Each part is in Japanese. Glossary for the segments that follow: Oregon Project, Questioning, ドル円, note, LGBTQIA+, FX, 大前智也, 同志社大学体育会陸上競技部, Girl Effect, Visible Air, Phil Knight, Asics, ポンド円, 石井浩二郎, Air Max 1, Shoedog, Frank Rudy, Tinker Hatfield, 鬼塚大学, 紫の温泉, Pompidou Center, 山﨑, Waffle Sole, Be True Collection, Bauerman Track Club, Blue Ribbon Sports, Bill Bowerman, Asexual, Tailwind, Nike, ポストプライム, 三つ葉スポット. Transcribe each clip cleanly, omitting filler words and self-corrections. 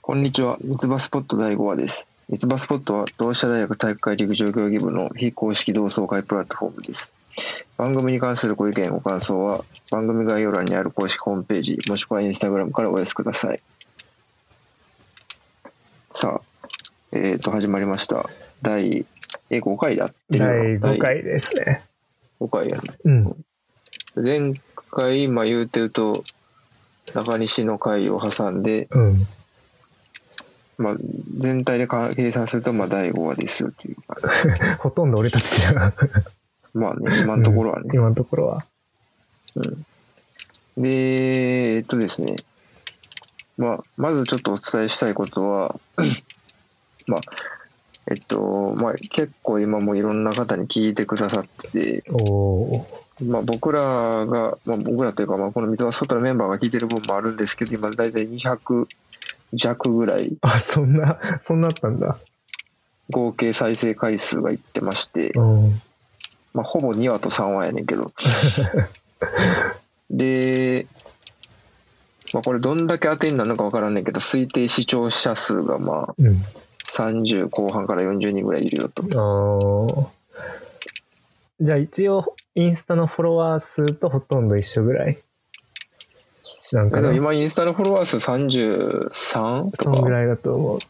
こんにちは、三つ葉スポット第5話です。三つ葉スポットは同志社大学体育会陸上競技部の非公式同窓会プラットフォームです。番組に関するご意見ご感想は番組概要欄にある公式ホームページもしくはインスタグラムからお寄せください。さあ、始まりました。第5回だっていうの第5回ですね。5回やね、うん、前回、言うてると中西の回を挟んで、全体で計算すると第5話ですよっていうかほとんど俺たちじゃん今のところはね、でですね、まずちょっとお伝えしたいことは結構今もいろんな方に聞いてくださってて、僕らというか、この三つ葉スポットのメンバーが聞いてる分もあるんですけど、今だいたい200弱ぐらい。あ、そんなあったんだ。合計再生回数がいってまして、ほぼ2話と3話やねんけど。で、これどんだけ当てになるのかわからんねんけど、推定視聴者数が30後半から40人ぐらいいるよと。じゃあ一応インスタのフォロワー数とほとんど一緒ぐらいなんか、ね、今インスタのフォロワー数33とかそのぐらいだと思う。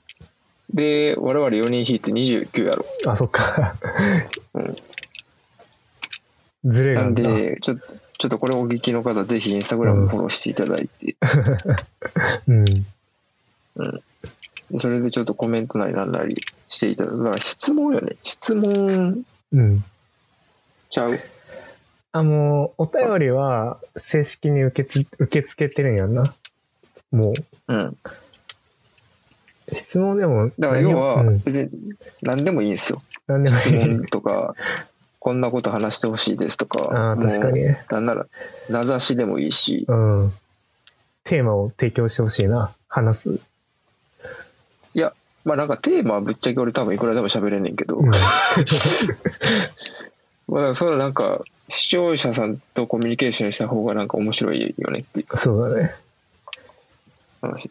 で我々4人引いて29やろ。あ、そっかズレがあるんだ。なんでちょっとこれお聞きの方ぜひインスタグラムフォローしていただいてそれでちょっとコメントなりなんなりしていただく。だから質問よね。質問ちゃう。もうお便りは正式に受け付けてるんやんな。もう。質問でもだから要は別に何でもいいんですよ。何でもいい。質問とかこんなこと話してほしいですとか。あ、確かに。なんなら名指しでもいいし。テーマを提供してほしいな。話す。いや、テーマはぶっちゃけ俺多分いくらでも喋れんねんけど。それ視聴者さんとコミュニケーションした方が面白いよねっていうか。そうだね。話。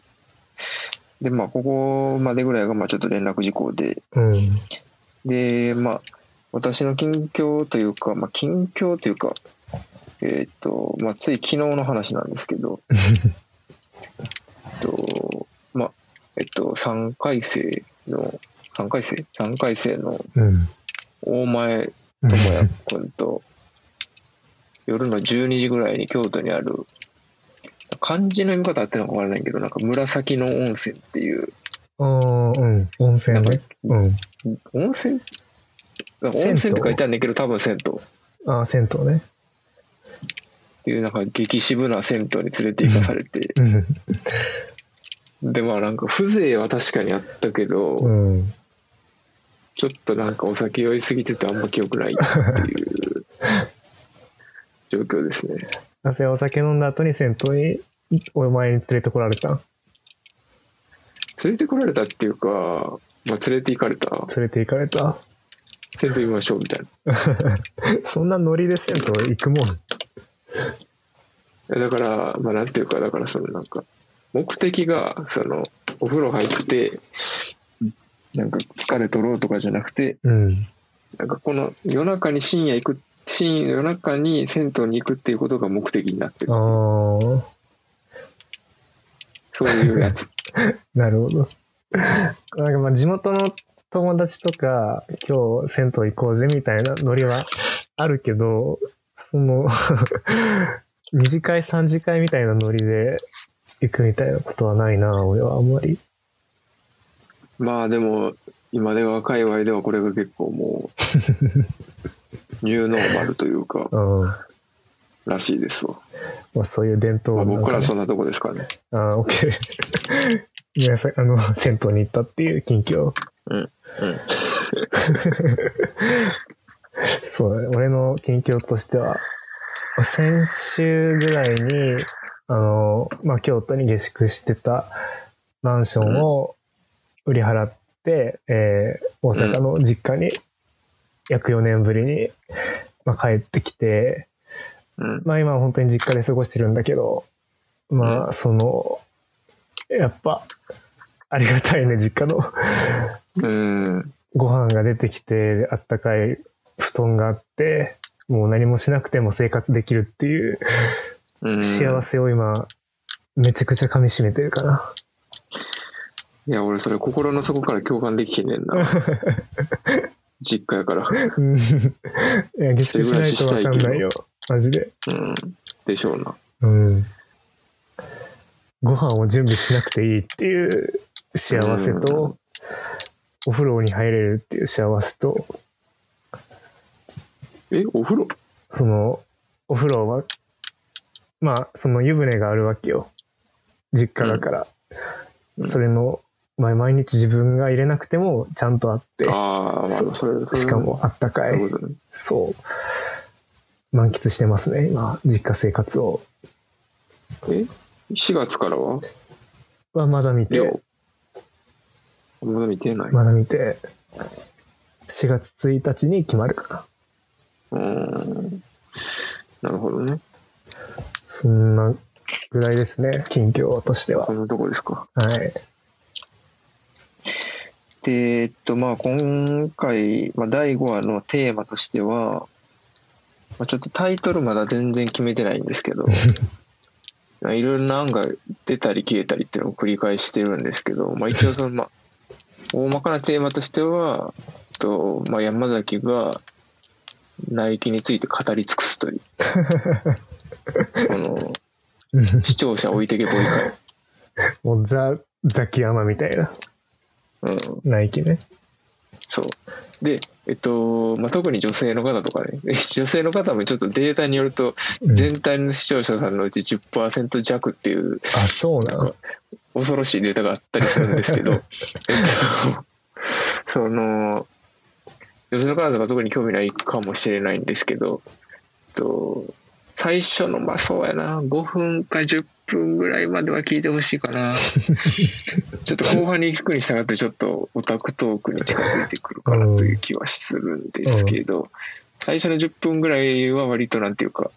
で、ここまでぐらいがちょっと連絡事項で。で、私の近況というか、つい昨日の話なんですけど、3回生の大前智也君と夜の12時ぐらいに京都にある、漢字の読み方あってのか分からないけど紫の温泉っていう温泉ね、温泉って書いてあるんだけど多分銭湯。ああ、銭湯ね。っていう激渋な銭湯に連れて行かされてで風情は確かにあったけど、ちょっとお酒酔いすぎててあんま記憶ないっていう状況ですね。なぜお酒飲んだ後に銭湯にお前に連れてこられた？連れてこられたっていうか、連れて行かれた。連れて行かれた。銭湯行きましょうみたいな。そんなノリで銭湯行くもん。だからなんていうか、だからその目的がお風呂入って疲れ取ろうとかじゃなくて、この夜中に夜中に銭湯に行くっていうことが目的になってる。そういうやつ。なるほど。地元の友達とか今日銭湯行こうぜみたいなノリはあるけど、二次会三次会みたいなノリで行くみたいなことはないな、俺はあんまり。でも今では界隈ではこれが結構もうニューノーマルというからしいですわ。そういう伝統、僕らそんなとこですからね。OK 皆さん銭湯に行ったっていう近況。そうだね、俺の近況としては先週ぐらいに京都に下宿してたマンションを売り払って、大阪の実家に約4年ぶりに、帰ってきて、今は本当に実家で過ごしてるんだけど、やっぱありがたいね、実家のご飯が出てきて、あったかい布団があって、もう何もしなくても生活できるっていう幸せを今、めちゃくちゃ噛み締めてるかな。いや、俺それ心の底から共感できへんねんな。実家やから。いや、下宿しないと分かんないよ。マジで。うん。でしょうな。うん。ご飯を準備しなくていいっていう幸せと、お風呂に入れるっていう幸せと。お風呂？その、お風呂は、まあ、その湯船があるわけよ。実家だから。うん、それの、毎日自分が入れなくてもちゃんとあって、あ、それしかもあったかい、そう満喫してますね今実家生活を。4月からはまだ見てない、まだ見て4月1日に決まるかな。なるほどね。そんなぐらいですね近況としては。そんなとこですか。はい。まあ、今回、まあ、第5話のテーマとしては、まあ、ちょっとタイトルまだ全然決めてないんですけど、いろいろな案が出たり消えたりっていうのを繰り返してるんですけど、まあ、一応その、まあ、大まかなテーマとしては、まあ、山崎がナイキについて語り尽くすという、この、視聴者置いてけぼり会。もうザキヤマみたいな。うん、ナイキね。そう。で、まあ、特に女性の方とかね、女性の方もちょっとデータによると、全体の視聴者さんのうち 10% 弱っていう、あ、そうなの？恐ろしいデータがあったりするんですけど、その、女性の方とか特に興味ないかもしれないんですけど、最初の、まあ、そうやな、5分か10分。10分ぐらいまでは聞いてほしいかな。ちょっと後半に聞くに従ってちょっとオタクトークに近づいてくるかなという気はするんですけど、最初の10分ぐらいは割となんていうか、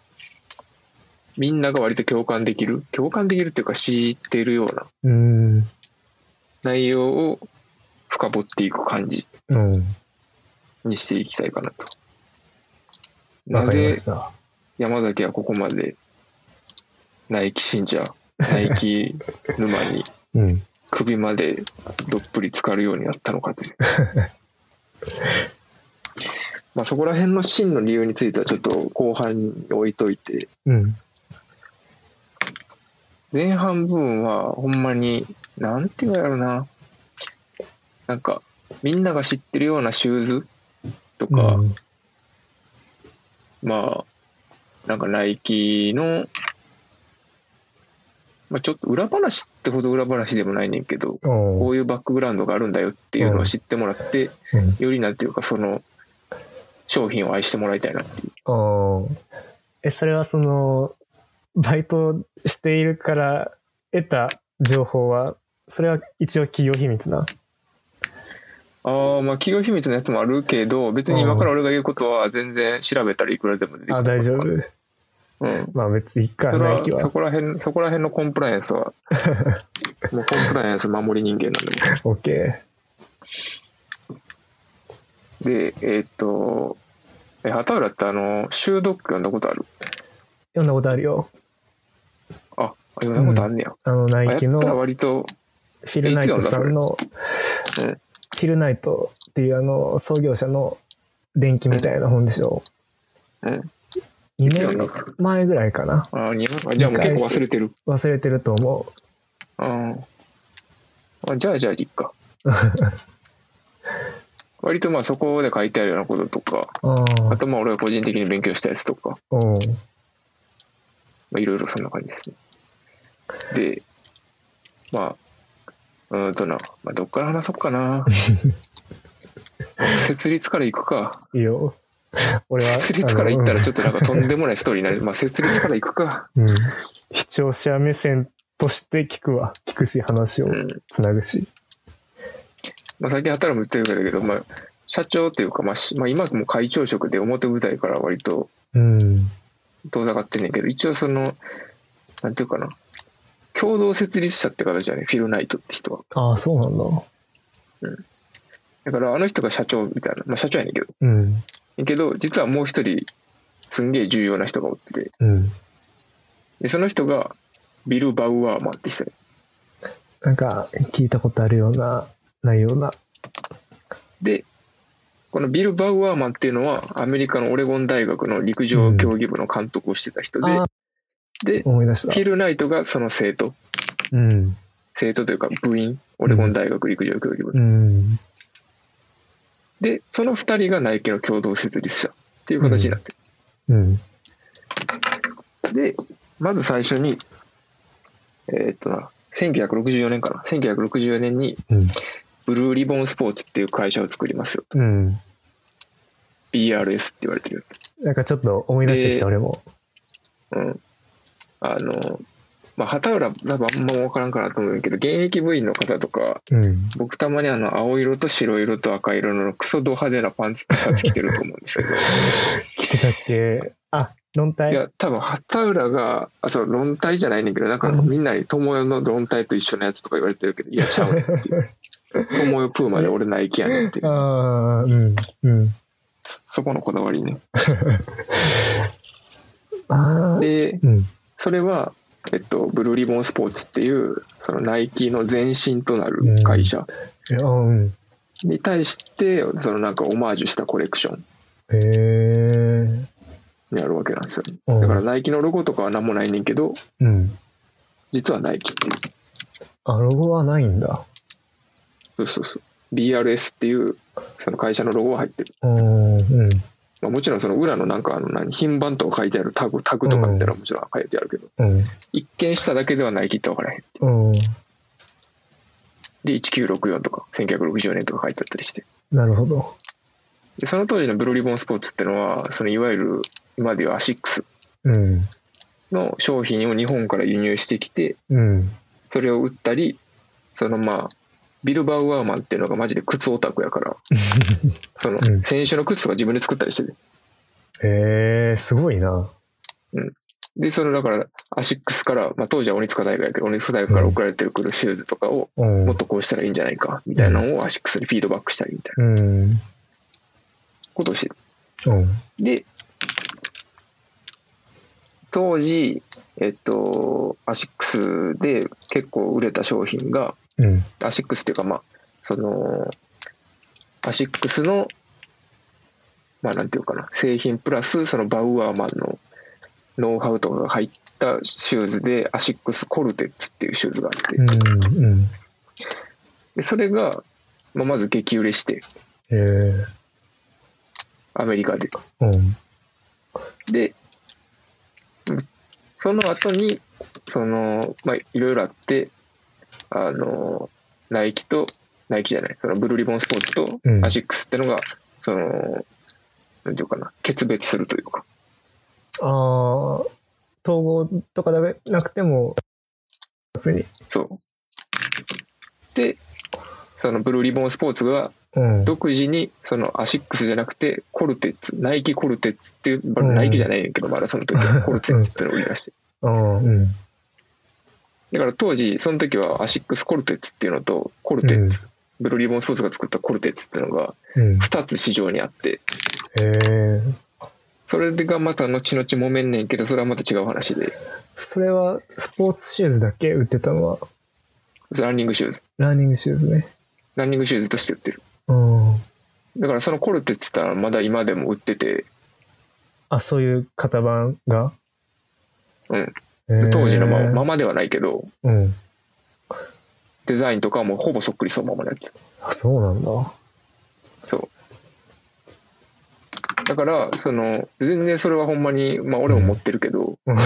みんなが割と共感できるっていうか知ってるような内容を深掘っていく感じにしていきたいかなと。なぜ山崎はここまでナイキ信者、ナイキ沼に首までどっぷり浸かるようになったのかという。まあそこら辺の真の理由についてはちょっと後半に置いといて、うん、前半部分はほんまになんて言うんだろうな、なんかみんなが知ってるようなシューズとか、うん、まあなんかナイキのまあ、ちょっと裏話ってほど裏話でもないねんけど、こういうバックグラウンドがあるんだよっていうのを知ってもらって、よりなんていうかその商品を愛してもらいたいなっていう。それはそのバイトしているから得た情報は、それは一応企業秘密な。まあ企業秘密のやつもあるけど、別に今から俺が言うことは全然調べたらいくらでも出てくる。あ、大丈夫。うん、まあ別に一回ない気はそこら辺のコンプライアンスはもうコンプライアンス守り人間なんで OK で畑浦ってシュードック読んだことあるよ。あ、読んだことあんねや、うん、ナイキの割とフィルナイトさんの、うん、フィルナイトっていう創業者の伝記みたいな本でしょ。うん、うん2年前ぐらいかな。あ、じゃあもう結構忘れてる。忘れてると思う。じゃあいっか。割とまあそこで書いてあるようなこととか、あとまあ俺が個人的に勉強したやつとか、いろいろそんな感じですね。で、まあ、まあ、どっから話そうかな。設立からいくか。いいよ。俺は設立から行ったらちょっとなんかとんでもないストーリーになる。まあ設立から行くか、うん、視聴者目線として聞くし話をつなぐし、うん、まあ、最近働も言ってるからだけど、まあ、社長というか、まあ、今も会長職で表舞台から割と遠ざかってんねんけど、一応そのなんていうかな共同設立者って方じゃない、フィル・ナイトって人は。ああ、そうなんだ。うん。だからあの人が社長みたいな、まあ社長やねんけど。うん。けど、実はもう一人、すんげえ重要な人がおってて。うん。で、その人が、ビル・バウアーマンって人や。なんか、聞いたことあるような、ないような。で、このビル・バウアーマンっていうのは、アメリカのオレゴン大学の陸上競技部の監督をしてた人で、うん、で、フィル・ナイトがその生徒、うん、生徒というか部員、オレゴン大学陸上競技部、うん、で、その2人がナイキの共同設立者っていう形になってる、うんうん、で、まず最初に1964年かな、1964年にブルーリボンスポーツっていう会社を作りますよと、うん、BRS って言われてる。なんかちょっと思い出してきた俺も。うん。まあ、畑浦多分あんま分からんかなと思うけど、現役部員の方とか、うん、僕たまに青色と白色と赤色のクソド派手なパンツとシャツ着てると思うんですけど。着てたっけ？あ、論体？いや、多分畑浦が、あ、そう、論体じゃないねんけど、なんかみんなに友よの論体と一緒のやつとか言われてるけど、いや、ちゃうねんっていう。友よプーマで俺ナイキやねんっていう。ああ、うん、うん。そこのこだわりね。あで、うん、それは、ブルーリボンスポーツっていうそのナイキの前身となる会社に対してそのなんかオマージュしたコレクションにあるわけなんですよ、ね、だからナイキのロゴとかは何もないねんけど、うん、実はナイキっていう、あ、ロゴはないんだ。そうそうそう、 BRS っていうその会社のロゴは入ってる。うん。まあ、もちろんその裏のなんか品番とか書いてあるタグとかみたいなのもちろん書いてあるけど、うん、一見しただけではないきって分からへんって、うん、で1964とか1960年とか書いてあったりして。なるほど。でその当時のブルーリボンスポーツってのはそのいわゆる今でいうアシックスの商品を日本から輸入してきて、うん、それを売ったり、そのまあビル・バウアーマンっていうのがマジで靴オタクやからその選手の靴とか自分で作ったりしてて、へえー、すごいな。うんで、そのだからアシックスから、まあ、当時は鬼塚大学やけど、鬼塚大学から送られてくるシューズとかを、うん、もっとこうしたらいいんじゃないかみたいなのをアシックスにフィードバックしたりみたいなことをしてる、うん、で当時アシックスで結構売れた商品が、うん、アシックスっていうか、まあ、その、アシックスの、まあ、なんていうかな、製品プラス、そのバウアーマンのノウハウとかが入ったシューズで、アシックスコルテッツっていうシューズがあって、うんうん、でそれが、まあ、まず激売れして、アメリカで。うん、で、その後に、その、まあ、いろいろあって、そのブルーリボンスポーツとアシックスってのが、うん、その何ていうかな、決別するというか、ああ、統合とかでなくても別にそうで、そのブルーリボンスポーツが独自にそのアシックスじゃなくてコルテッツ、ナイキコルテッツっていう、うん、ナイキじゃないんだけど、まだその時はコルテッツってのを売り出してああ、うん、だから当時、その時はアシックスコルテッツっていうのと、コルテッツ、うん、ブルーリボンスポーツが作ったコルテッツっていうのが2つ市場にあって、うん、それがまた後々揉めんねんけど、それはまた違う話で。それはスポーツシューズだけ売ってたのは？ランニングシューズ。ランニングシューズね。ランニングシューズとして売ってる。うん、だからそのコルテッツってのはまだ今でも売ってて。あ、そういう型番が？うん。当時のままではないけど、うん、デザインとかもほぼそっくりそのままのやつ。あ、そうなんだ。そう。だから、その、全然それはほんまに、まあ俺も持ってるけど、うん、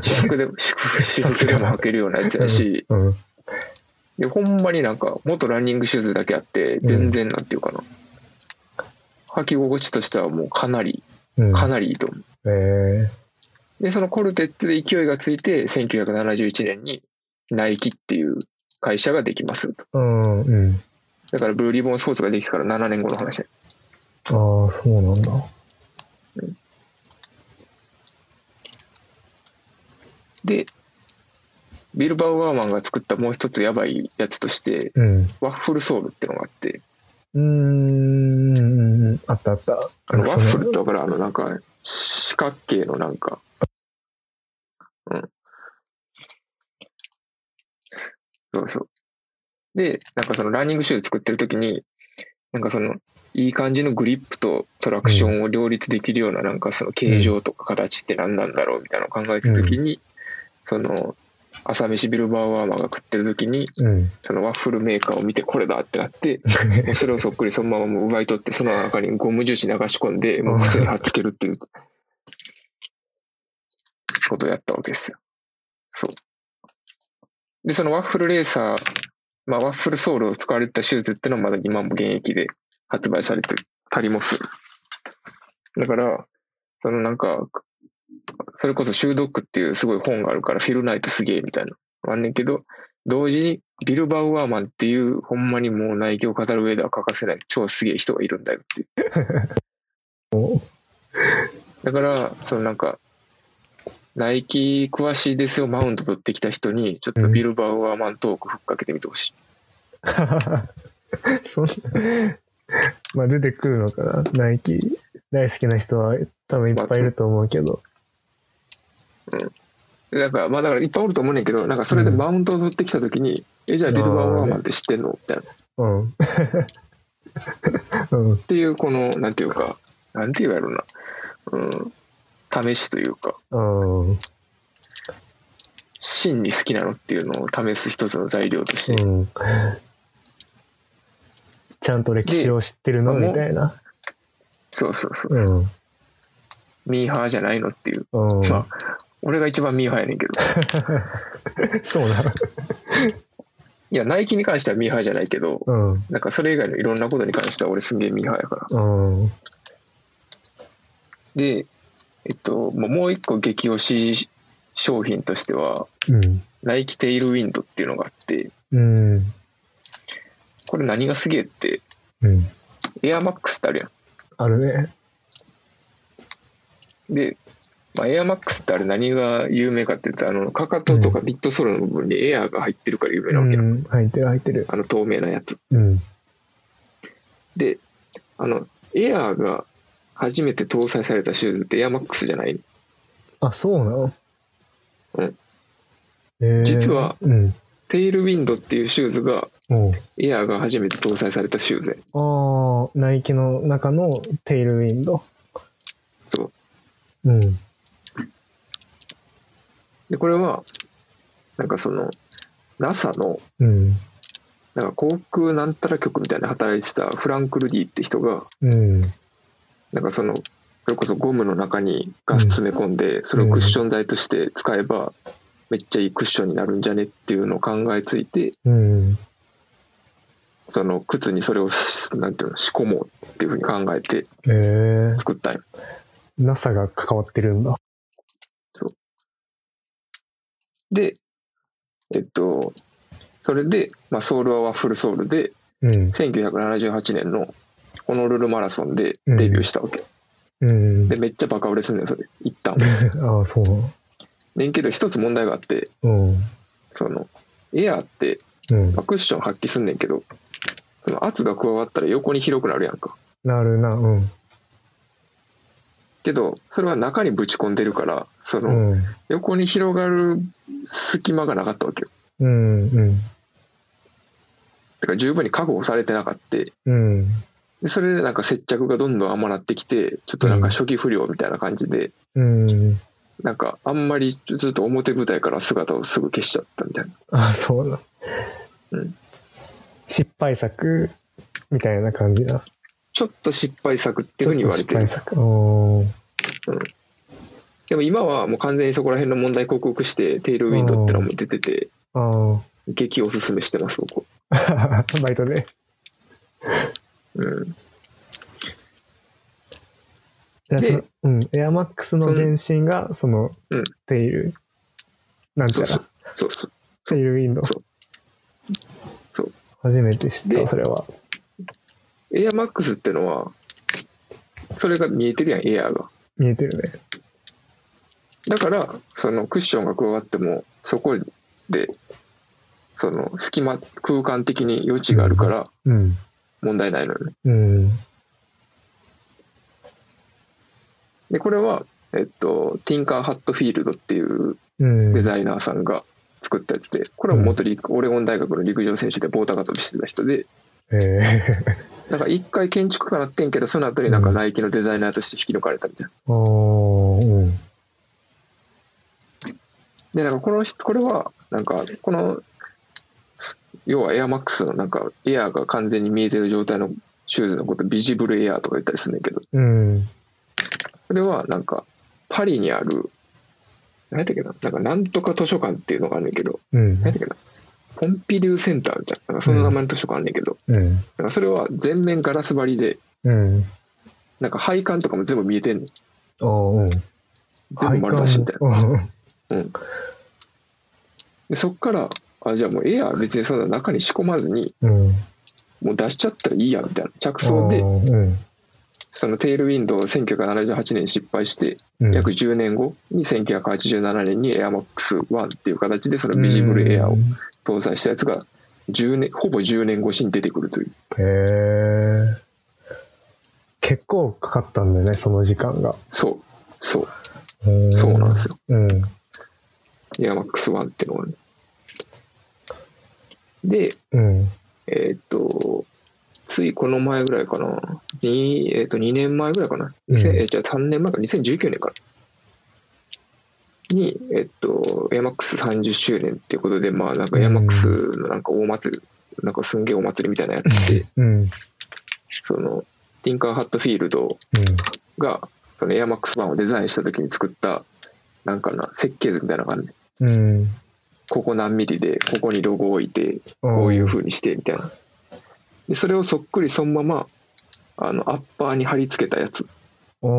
私服でも履けるようなやつやし、うん、で、ほんまになんか、元ランニングシューズだけあって、全然なんていうかな、うん、履き心地としてはもうかなりいいと思う。で、そのコルテッツで勢いがついて、1971年にナイキっていう会社ができますと。うん。だからブルーリボンスポーツができたから7年後の話。ああ、そうなんだ。うん、で、ビルバー・ワーマンが作ったもう一つやばいやつとして、うん、ワッフルソウルってのがあって、あったあった。ワッフルってだからなんか四角形のなんか、うん、そうそう。でなんかそのランニングシューズ作ってる時になんかそのいい感じのグリップとトラクションを両立できるようななんかその形状とか形って何なんだろうみたいなのを考えた時に、うん、その朝飯ビルバーワーマーが食ってる時に、うん、そのワッフルメーカーを見てこれだってなってそれをそっくりそのままもう奪い取ってその中にゴム樹脂流し込んでもう普通に貼っつけるっていうことをやったわけですよ。そうでそのワッフルレーサー、まあ、ワッフルソールを使われたシューズってのはまだ今も現役で発売されてたりもする。だからそのなんかそれこそシュードックっていうすごい本があるからフィルナイトすげえみたいなあんねんけど、同時にビルバー・ワーマンっていうほんまにもうナイキを語る上では欠かせない超すげえ人がいるんだよっていうだからそのなんかナイキ詳しいですよマウント取ってきた人にちょっとビルバー・ワーマントークふっかけてみてほしい、うん、そんなまあ出てくるのかな。ナイキ大好きな人は多分いっぱいいると思うけど、うん、なんかまあだからいっぱいおると思うねんけど、なんかそれでマウントを取ってきたときに、うん、じゃあビルバー・ワーマンって知ってんのみたいな、うんうん、っていうこのなんていうかなんて言うやろうな、うん、試しというか、うん、真に好きなのっていうのを試す一つの材料として、うん、ちゃんと歴史を知ってるのみたいな、そうそうそうそう、うん、ミーハーじゃないのっていう、うん、まあ俺が一番ミーハーやねんけどそうなのいやナイキに関してはミーハーじゃないけど、うん、なんかそれ以外のいろんなことに関しては俺すげえミーハーやから、うん、でもう一個激推し商品としては、うん、ナイキテイルウィンドっていうのがあって、うん、これ何がすげえって、うん、エアマックスってあるやん。あるね。で、まあ、エアマックスってあれ何が有名かって言うとかかととかミッドソールの部分にエアが入ってるから有名なわけな、うん、入ってる透明なやつ、うん、でエアが初めて搭載されたシューズってエアマックスじゃない。あ、そうなの。うん、実は、うん、テイルウィンドっていうシューズがエアが初めて搭載されたシューズ。ああ、ナイキの中のテイルウィンド。そう。うん、でこれはなんかその NASA のなんか航空なんたら局みたいな働いてたフランクルディって人が、うん、なんかそのそれこそゴムの中にガス詰め込んでそれをクッション材として使えばめっちゃいいクッションになるんじゃねっていうのを考えついて、うん、その靴にそれをなんていうの仕込もうっていうふうに考えて作ったんよ。NASA が関わってるんだ。そうでそれで、まあ、ソールはワッフルソールで、うん、1978年のホノルルマラソンでデビューしたわけ、うん、でめっちゃバカ売れすんねんそれ一旦ああそうねんけど一つ問題があって、うん、そのエアーって、うんまあ、クッション発揮すんねんけどその圧が加わったら横に広くなるやんか。なるな。うんけどそれは中にぶち込んでるからその横に広がる隙間がなかったわけよ。うんうん。てか十分に確保されてなかった。うん。でそれでなんか接着がどんどん甘なってきてちょっとなんか初期不良みたいな感じで、うん。なんかあんまりずっと表舞台から姿をすぐ消しちゃったみたいな。あ、そうだ。うん。失敗作みたいな感じだ。ちょっと失敗作っていうふうに言われてる。うん、でも今はもう完全にそこら辺の問題克服してテイルウィンドってのも出てて激おすすめしてます僕バイトで、うん、で、うん、エアマックスの前身がその、うん、テイルなんちゃらそうテイルウィンドそう初めて知ったそれは。エアマックスってのはそれが見えてるやん。エアーが見えてるね。だからそのクッションが加わってもそこってその隙間空間的に余地があるから問題ないのよね、うんうん、でこれはティンカー・ハットフィールドっていうデザイナーさんが作ったやつで、これは元オレゴン大学の陸上選手で棒高跳びしてた人で、なんか一回建築家になってんけどその後になんかナイキのデザイナーとして引き抜かれたみたいな、うん、でなんかこれはなんかこの要はエアマックスのなんかエアが完全に見えてる状態のシューズのことビジブルエアとか言ったりするんだけど、うん、これはなんかパリにある何だっけな、なんかなんとか図書館っていうのがあるんだけど、うん、何だっけな、ポンピデューセンターみたいな、なんかその名前の図書館あるんだけど、うん、なんかそれは全面ガラス張りで、うん、なんか配管とかも全部見えてんの、うん、全部丸出しみたいな、うん、でそっからじゃあもうエアは別にそんな中に仕込まずに、うん、もう出しちゃったらいいやみたいな着想で、うん、そのテールウィンドウを1978年に失敗して、うん、約10年後に1987年にエアマックス1っていう形でそのビジブルエアを搭載したやつがほぼ10年越しに出てくるという。へえ。結構かかったんだよね、その時間が。そうなんですよ、うん、エアマックス1ってのがね。で、うん、ついこの前ぐらいかなに、2年前ぐらいかな、うん、じゃあ3年前か、2019年かに、エアマックス30周年っていうことで、まあ、なんかエアマックスのなんか大祭り、うん、なんかすんげえ大祭りみたいなやって、うん、その、ティンカー・ハットフィールドが、うん、そのエアマックス1をデザインした時に作った、なんかな、設計図みたいなのがあるね。うん、ここ何ミリで、ここにロゴを置いて、こういう風にして、みたいな。で、それをそっくりそのまま、アッパーに貼り付けたやつ。う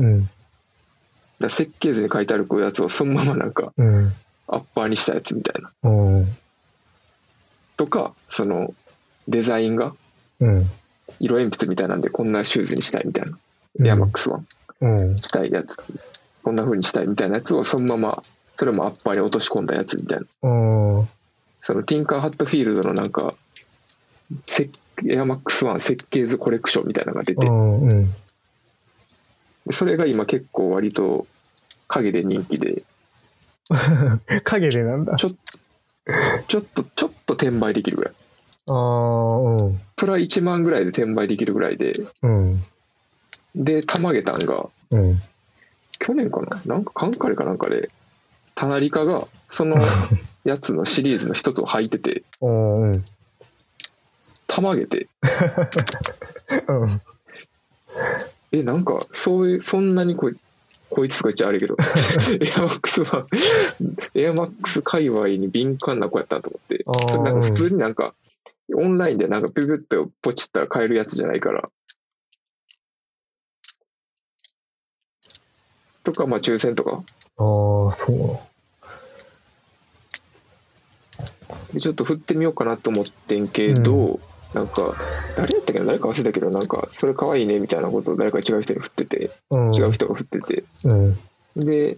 ん設計図に書いてあるやつをそのままなんかアッパーにしたやつみたいな、うん、とかそのデザインが色鉛筆みたいなんでこんなシューズにしたいみたいな、うん、エアマックス1、うん、したいやつこんな風にしたいみたいなやつをそのままそれもアッパーに落とし込んだやつみたいな、うん、そのティンカー・ハットフィールドのなんかエアマックス1設計図コレクションみたいなのが出て、うんそれが今結構割と影で人気で影でなんだちょっと転売できるぐらいうん、プラ1万ぐらいで転売できるぐらいで、うん、でたまげたんが、うん、去年かななんかカンカレかなんかでタナリカがそのやつのシリーズの一つを履いててたまげてうんなんかそんなにこいつとか言っちゃあれけどエアマックスはエアマックス界隈に敏感な子やったなと思ってなんか普通になんかオンラインでなんかピュッとポチったら買えるやつじゃないからとかまあ抽選とかそうでちょっと振ってみようかなと思ってんけど、うんなんか誰やったっけな誰か忘れたけどなんかそれかわいいねみたいなことを誰か違う人に振ってて、うん、違う人が振ってて、うん、で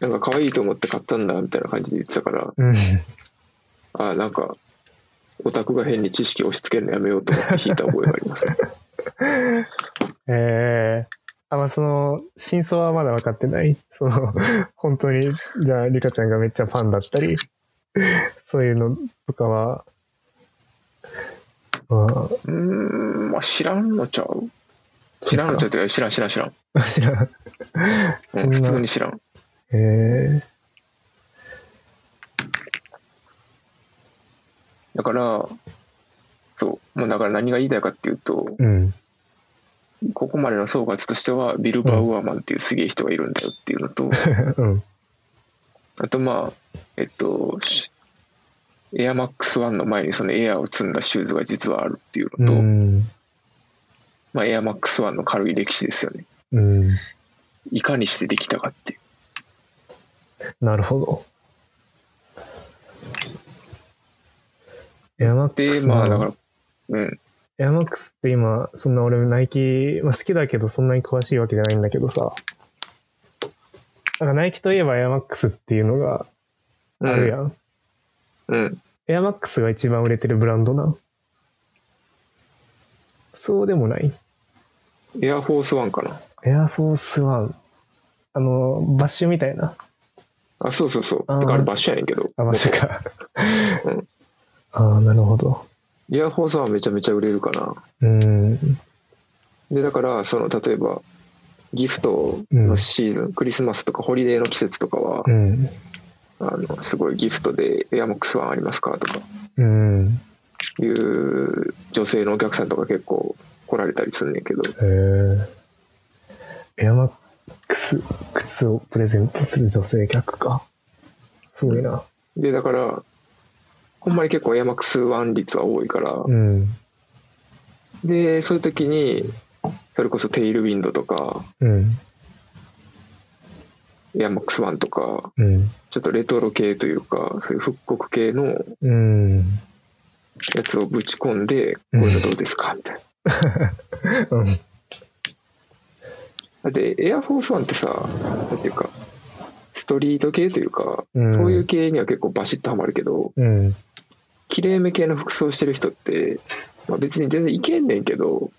なんかかわいいと思って買ったんだみたいな感じで言ってたから、うん、なんかオタクが変に知識を押し付けるのやめようと思って引いた覚えがありますその真相はまだ分かってないその本当にじゃあリカちゃんがめっちゃファンだったりそういうのとかはまあ、知らんのちゃうってか知らん、うん、普通に知らんだからそうもうだから何が言いたいかっていうと、うん、ここまでの総括としてはビル・バウアーマンっていうすげえ人がいるんだよっていうのと、うん、あとまあエアマックス1の前にそのエアを積んだシューズが実はあるっていうのと、うんまあ、エアマックス1の軽い歴史ですよね、うん、いかにしてできたかっていうなるほどエアマックス、まあだからうん、エアマックスって今そんな俺ナイキ、まあ、好きだけどそんなに詳しいわけじゃないんだけどさなんかナイキといえばエアマックスっていうのがあるやん、うんうん。エアマックスが一番売れてるブランドな。そうでもない。エアフォースワンかな。エアフォースワン。バッシュみたいな。あ、そうそうそう。だからあれバッシュやねんけど。あ、バッシュか。うん。ああ、なるほど。エアフォースワンめちゃめちゃ売れるかな。で、だから、例えば、ギフトのシーズン、クリスマスとかホリデーの季節とかは、すごいギフトでエアマックスワンありますかとか、いう女性のお客さんとか結構来られたりするんねんけど。エアマックス靴をプレゼントする女性客か。すごいな。で、だから、ほんまに結構エアマックスワン率は多いから、で、そういう時に、それこそテイルウィンドとか、エアマックスワンとか、ちょっとレトロ系というか、そういう復刻系のやつをぶち込んで、こういうのどうですかみたいな。だって、エアフォースワンってさ、なんていうか、ストリート系というか、そういう系には結構バシッとはまるけど、きれいめ系の服装してる人って、まあ、別に全然いけんねんけど、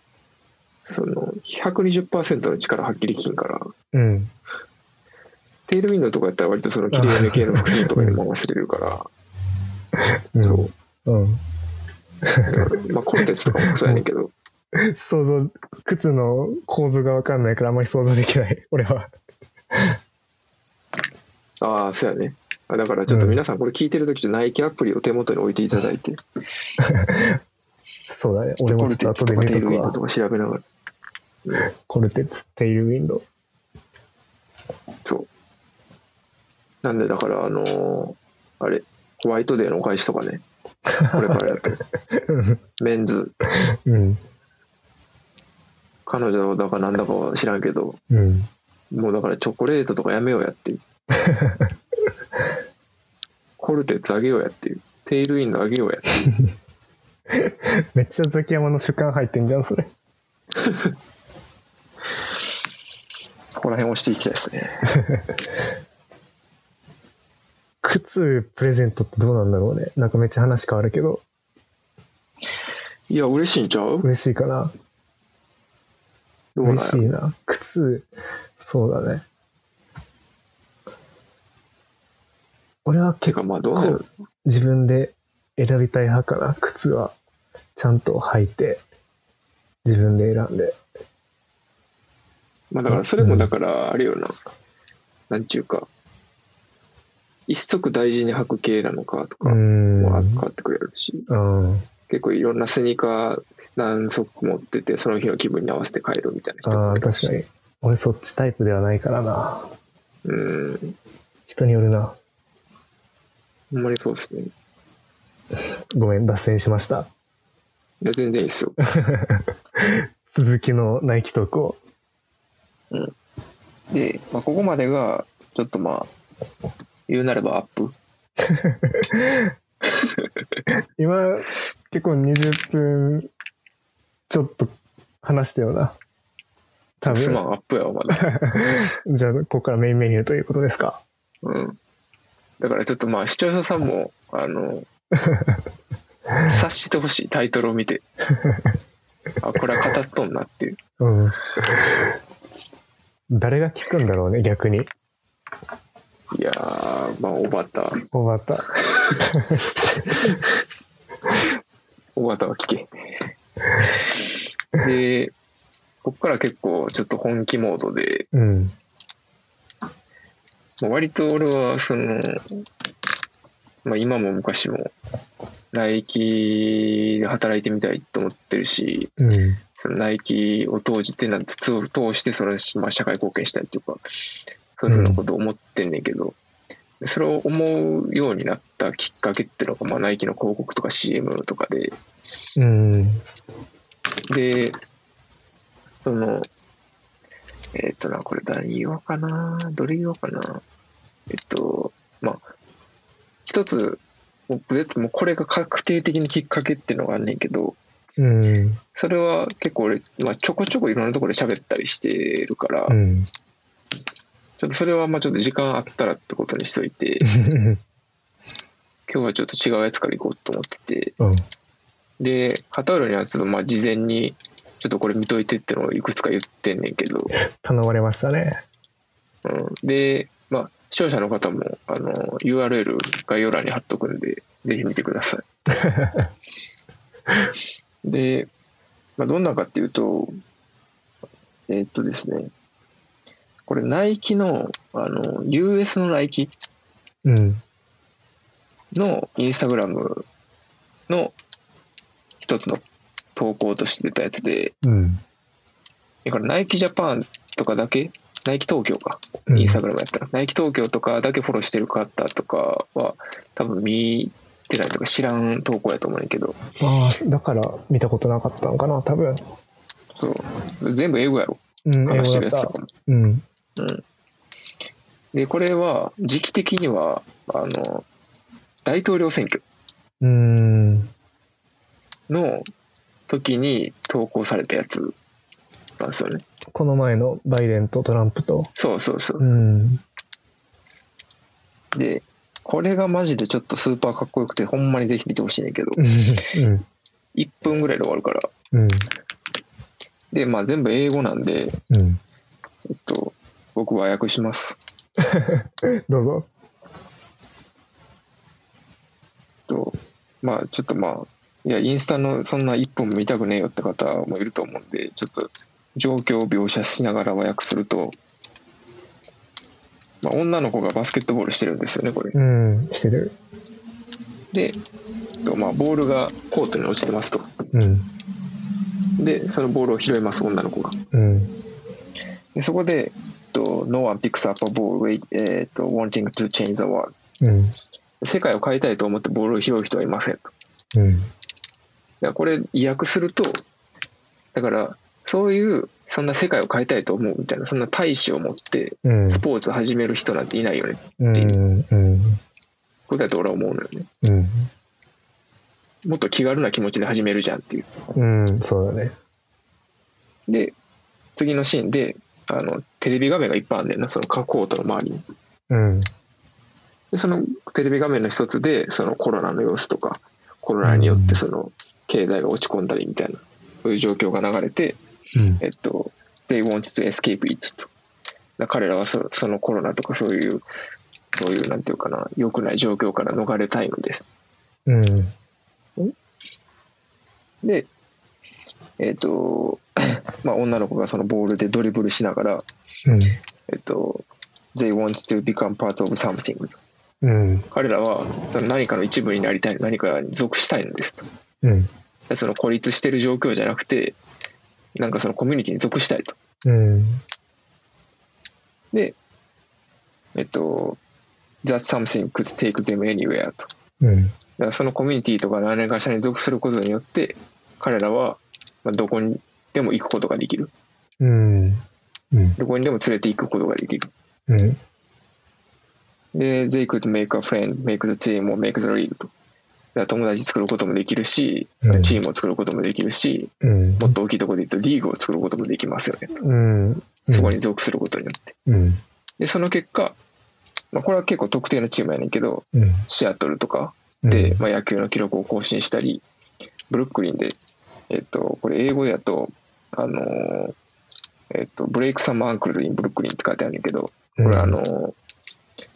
120% の力発揮できひんから、テールウィンドウとかやったら割とそのきれいめ系の服装とかにも忘れるから、そう。まあコンテンツとかもそうやねんけど。想像、靴の構図が分かんないからあんまり想像できない、俺は。ああ、そうやね。だからちょっと皆さんこれ聞いてるとき、Nike アプリを手元に置いていただいて。そうだね。俺もちょっと後で見とくわ。とか調べながら。コルテツ、テイルウィンド。そう。なんでだからあれホワイトデーのお返しとかね。これからやってる。メンズ。彼女だかなんだかは知らんけど、もうだからチョコレートとかやめようやっていう。コルテツあげようやっていう。テイルウィンドあげようやっていう。めっちゃザキヤマの主観入ってんじゃんそれ。ここら辺押していきたいですね。靴プレゼントってどうなんだろうね。なんかめっちゃ話変わるけど。いや嬉しいんちゃう？嬉しいかな。嬉しいな。靴、そうだね。俺は結構自分で選びたい派かな。靴はちゃんと履いて自分で選んで、まあだからそれもだからあれよな、なんちゅうか一足大事に履く系なのかとかも変わってくれるし、結構いろんなスニーカー何足持っててその日の気分に合わせて買えるみたいな人もいるし。あ、確かに俺そっちタイプではないからな。人によるな。あんまりそうですね。ごめん、脱線しました。いや、全然いいっすよ。続きのナイキトークを。で、まあ、ここまでが、ちょっとまあ、言うなればアップ。今、結構20分、ちょっと話したよな。多分。すまん、アップやわ、まだ。じゃあ、ここからメインメニューということですか。だから、ちょっとまあ、視聴者さんも、察してほしい、タイトルを見て。あ、これは語っとんなっていう。誰が聞くんだろうね、逆に。いやー、まあ、小畑は聞け。で、こっから結構、ちょっと本気モードで、割と俺は、まあ、今も昔もナイキで働いてみたいと思ってるし、そのナイキを通じてなんて通してそれまあ社会貢献したいというかそういうふうなことを思ってんねんけど、それを思うようになったきっかけっていうのがまあナイキの広告とか CM とかで、でこれ誰言わかなどれ言わかなまあ一つもうこれが確定的にきっかけっていうのがあんねんけど、それは結構俺、まあ、ちょこちょこいろんなところで喋ったりしてるから、ちょっとそれはまあちょっと時間あったらってことにしといて今日はちょっと違うやつからいこうと思ってて、うん、でカタールにはちょっとまあ事前にちょっとこれ見といてってのをいくつか言ってんねんけど、頼まれましたね、うん、でまあ視聴者の方もURL 概要欄に貼っとくんでぜひ見てくださいで、まあ、どんなかっていうとですね、これナイキのUS のナイキのインスタグラムの一つの投稿として出たやつで、うん、これナイキジャパンとかだけ、ナイキ東京か、インスタグラムやったら、うん、ナイキ東京とかだけフォローしてる方とかは多分見てないとか知らん投稿やと思うんやけど、ああだから見たことなかったのかな多分。そう全部英語やろ、うん、話してるやつとかも、うんうん、でこれは時期的には大統領選挙の時に投稿されたやつなんですよね。この前のバイデンとトランプと、そうそうそう、うん、でこれがマジでちょっとスーパーかっこよくてほんまにぜひ見てほしいねんけど、うん、1分ぐらいで終わるから、うん、でまあ全部英語なんで、うん、僕は訳しますどうぞ。まあちょっとまあいやインスタのそんな一本見たくねえよって方もいると思うんで、ちょっと状況を描写しながら和訳すると、まあ、女の子がバスケットボールしてるんですよねこれ。うんしてる。で、まあ、ボールがコートに落ちてますと、うん、でそのボールを拾います女の子が、うん、でそこで、No one picks up a ball wanting to change the world、うん、世界を変えたいと思ってボールを拾う人はいませんと、うん、だからこれ訳すると、だからそういうそんな世界を変えたいと思うみたいなそんな大志を持ってスポーツを始める人なんていないよねっていうことだと俺は思うのよね、うん、もっと気軽な気持ちで始めるじゃんっていう、うん、そうだね。で次のシーンでテレビ画面がいっぱいあんねんな、そのコートの周りに、うん、でそのテレビ画面の一つでそのコロナの様子とかコロナによってその経済が落ち込んだりみたいなそういう状況が流れて、うん、They want to escape it と、彼らはそのコロナとかそういうなんていうかな良くない状況から逃れたいのです、うん、でまあ、女の子がそのボールでドリブルしながら、うん、They want to become part of something、うん、彼らは何かの一部になりたい、何かに属したいのですと、うん、その孤立してる状況じゃなくてなんかそのコミュニティに属したいと、うん、でThat something could take them anywhere と、うん、だからそのコミュニティとか何かしらに属することによって彼らはどこにでも行くことができる、うんうん、どこにでも連れて行くことができる、うん、で They could make a friend make the team or make the league と、友達作ることもできるし、うん、チームを作ることもできるし、うん、もっと大きいところで言うとリーグを作ることもできますよね、うん、そこに属することによって、うん、でその結果、まあ、これは結構特定のチームやねんけど、うん、シアトルとかで、うん、まあ、野球の記録を更新したり、ブルックリンでこれ英語だとブレイクサムアンクルズインブルックリンって書いてあるんだけど、こ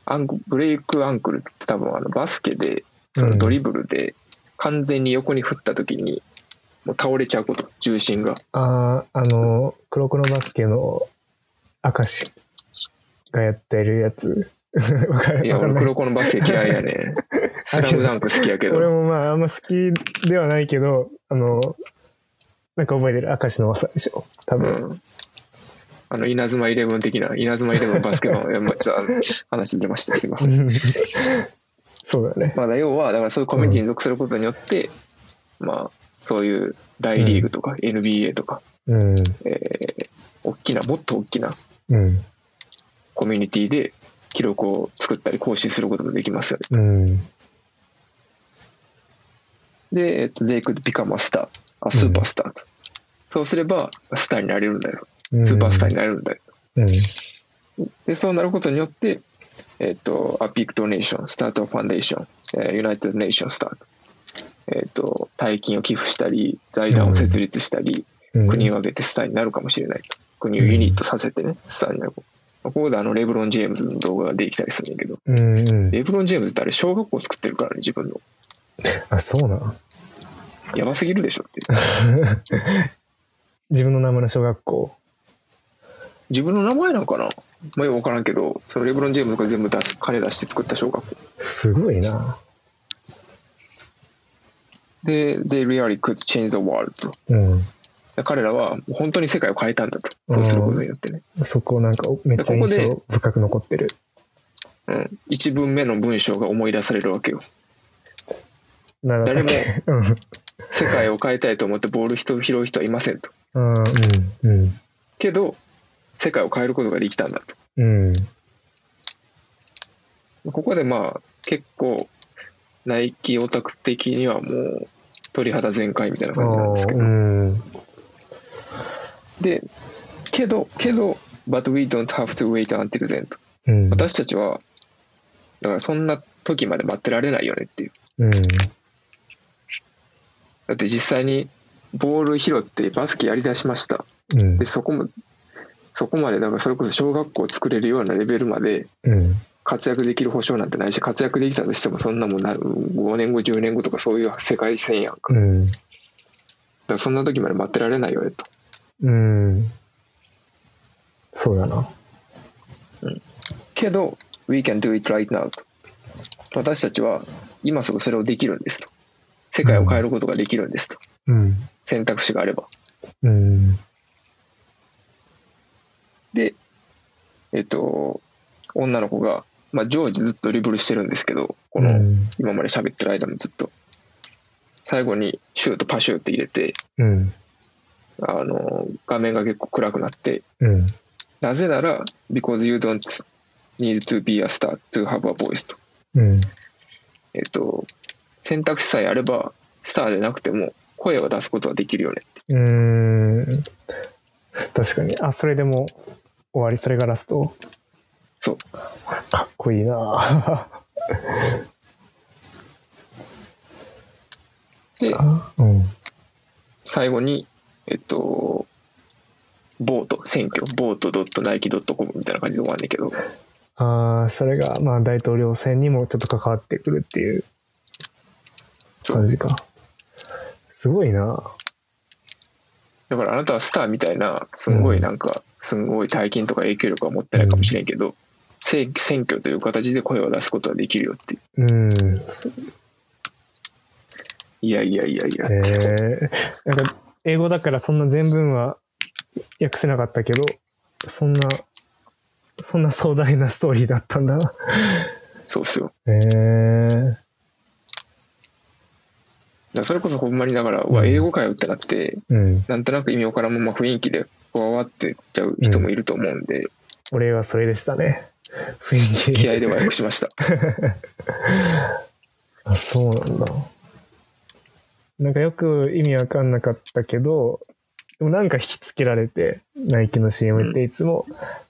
れブレイクアンクルズって多分バスケでそのドリブルで完全に横に振った時にもう倒れちゃうこと、重心が、黒子のバスケの明石がやってるやついや俺黒子のバスケ嫌いやねスラムダンク好きやけど俺もまああんま好きではないけどなんか覚えてる、明石の技でしょ多分、うん、稲妻イレブン的な、稲妻イレブンバスケのちょっと話出ましたすいませんそうだね、まあ、要はだからそういうコミュニティに属することによって、うん、まあそういう大リーグとか NBA とか、うん、大きなもっと大きなコミュニティで記録を作ったり更新することもできますよね、うん、で、They could become a starスーパースターと、うん、そうすればスターになれるんだよ、うん、スーパースターになれるんだよ、うん、でそうなることによってアピックドネーション、スタートファンデーション、ユナイテッドネーションスタート、大金を寄付したり、財団を設立したり、国を挙げてスターになるかもしれないと。国をユニットさせてね、スターになる。ここでレブロン・ジェームズの動画ができたりするんだけど、レブロン・ジェームズってあれ小学校作ってるからね、自分の。あ、そうなの。やばすぎるでしょって自分の名前の小学校、自分の名前なのかな、まあ、分からんけど、そのレブロン・ジェームズが全部金出して作った小学校。すごいな。で They really could change the world、彼らは本当に世界を変えたんだと、そうすることによってね。そこなんかめっちゃ印象深く残ってる。うん、1文目の文章が思い出されるわけよ。誰も世界を変えたいと思ってボールを拾う人はいませんと。けど世界を変えることができたんだと。ここでまあ結構ナイキオタク的にはもう鳥肌全開みたいな感じなんですけど。でけど but we don't have to wait until then と、私たちはだからそんな時まで待ってられないよねっていう。だって実際にボール拾ってバスケやりだしました、でそこまでだからそれこそ小学校を作れるようなレベルまで活躍できる保証なんてないし、活躍できたとしてもそんなもん5年後10年後とかそういう世界線やんか、だからそんな時まで待ってられないよねと。そうだな、けど We can do it right now と、私たちは今すぐそれをできるんですと。世界を変えることができるんですと、選択肢があれば、で女の子が、まあ、常時ずっとドリブルしてるんですけど、この今まで喋ってる間もずっと最後にシュートパシューって入れて、画面が結構暗くなって、なぜなら because you don't need to be a star to have a voice と、選択肢さえあればスターじゃなくても声を出すことはできるよねって。確かに。あ、それでも終わり、それがラスト。そうかっこいいなで、最後にボート選挙、ボート .nike.com みたいな感じで終わるんだけど、それがまあ大統領選にもちょっと関わってくるっていう感じか。すごいな。だからあなたはスターみたいなすんごいなんかすんごい大金とか影響力は持ってないかもしれんけど、選挙という形で声を出すことはできるよっていう。いや、なんか英語だからそんな全文は訳せなかったけど、そんな壮大なストーリーだったんだ。そうっすよ。だそれこそほんまにだから、英語かよってなって、なんとなく意味わからんまま雰囲気で加わっていっちゃう人もいると思うんで、俺はそれでしたね。雰囲気気合で和訳しましたあ、そうなんだ。なんかよく意味わかんなかったけど、でもなんか引きつけられて、ナイキの CM っていつも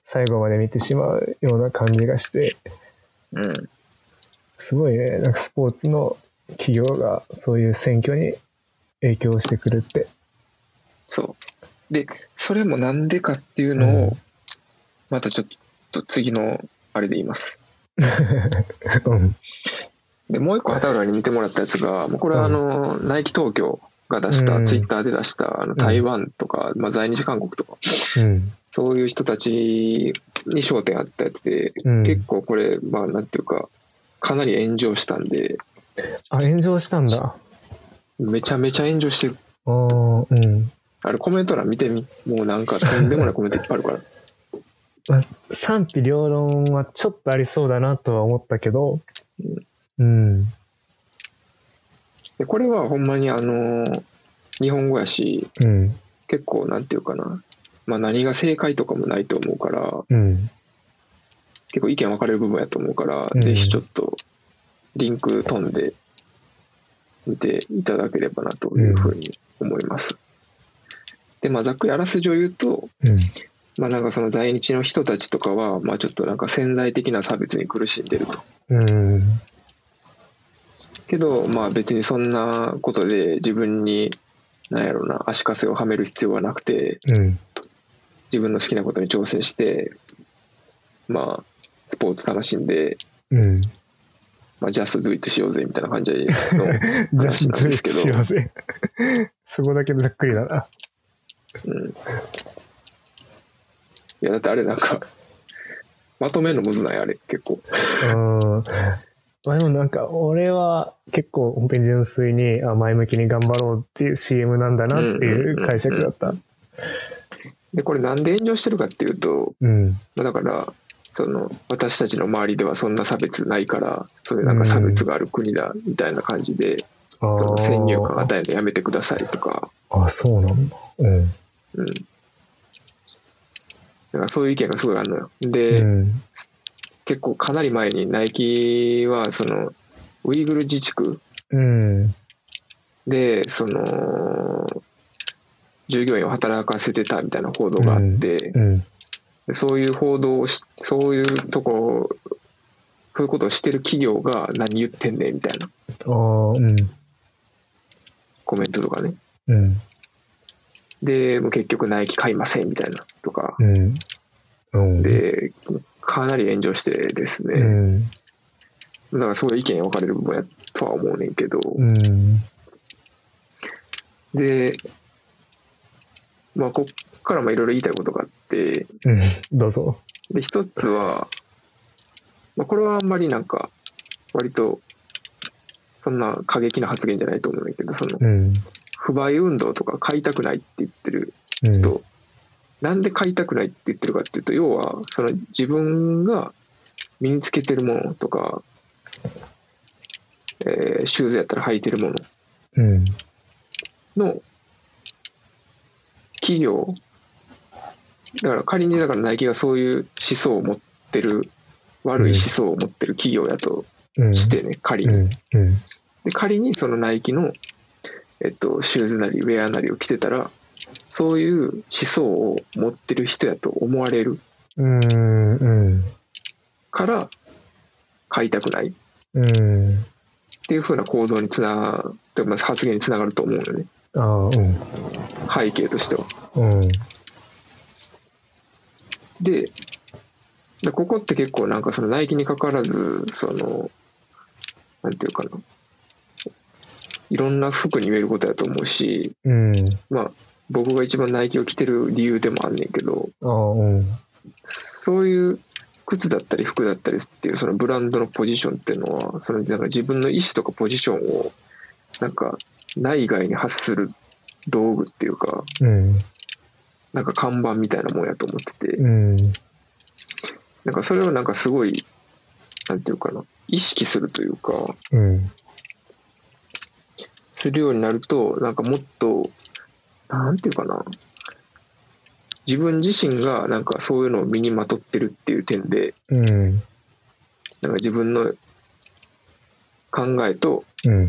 最後まで見てしまうような感じがして、すごいね。なんかスポーツの企業がそういう選挙に影響してくるって。そう。で、それもなんでかっていうのを、またちょっと次のあれで言います。で、もう一個畑浦に見てもらったやつが、これはナイキ東京が出した、ツイッターで出した台湾とか、在日韓国とか、そういう人たちに焦点あったやつで、結構これ、なんていうか、かなり炎上したんで。あ、炎上したんだ。めちゃめちゃ炎上してる。あれコメント欄見てみ。もうなんかとんでもないコメントいっぱいあるから、賛否両論はちょっとありそうだなとは思ったけど、でこれはほんまに日本語やし、結構なんていうかな、何が正解とかもないと思うから、結構意見分かれる部分やと思うから、ぜひちょっとリンク飛んで見ていただければなというふうに思います。で、ざっくりあらすじを言うと、まあ、なんかその在日の人たちとかは、まあ、ちょっとなんか潜在的な差別に苦しんでると。けど、まあ、別にそんなことで自分に何やろうな足かせをはめる必要はなくて、自分の好きなことに挑戦して、まあ、スポーツ楽しんで、まあ、ジャストドゥイットしようぜみたいな感じの話なんですけど。ジャストドゥイットしようぜ。そこだけざっくりだな。いやだってあれなんかまとめるのむずないあれ結構。まあでもなんか俺は結構本当に純粋に前向きに頑張ろうっていう CM なんだなっていう解釈だった。でこれなんで炎上してるかっていうと、だからその私たちの周りではそんな差別ないからそれなんか差別がある国だみたいな感じで、その先入観与えるのやめてくださいとか。あそうなんだ。だからそういう意見がすごいあるのよ。で、結構かなり前にナイキはそのウイグル自治区、でその従業員を働かせてたみたいな報道があって、でそういう報道をそういうとこそういうことをしてる企業が何言ってんねんみたいなコメントとかね。でもう結局ナイキ買いませんみたいなとか、でかなり炎上してですね、だからすごい意見分かれる部分やとは思うねんけど、でまあこっからいろいろ言いたいことがあって、どうぞ。で一つは、まあ、これはあんまりなんか割とそんな過激な発言じゃないと思うんだけどその、不買運動とか買いたくないって言ってる人、なんで買いたくないって言ってるかっていうと要はその自分が身につけてるものとか、シューズやったら履いてるものの企業だから仮にだからナイキがそういう思想を持ってる悪い思想を持ってる企業やとしてね、仮に、で仮にそのナイキのシューズなりウェアなりを着てたらそういう思想を持ってる人やと思われるから買いたくないっていう風な行動につながって発言につながると思うよね。背景としては。でここって結構なんかそのナイキにかかわらずそのなんていうかないろんな服に言えることだと思うし、まあ僕が一番ナイキを着てる理由でもあんねんけど、そういう靴だったり服だったりっていうそのブランドのポジションっていうのはそのなんか自分の意思とかポジションをなんか内外に発する道具っていうか、なんか看板みたいなもんやと思ってて、なんかそれをなんかすごいなんていうかな意識するというか、するようになるとなんかもっとなんていうかな自分自身がなんかそういうのを身にまとってるっていう点で、なんか自分の考えと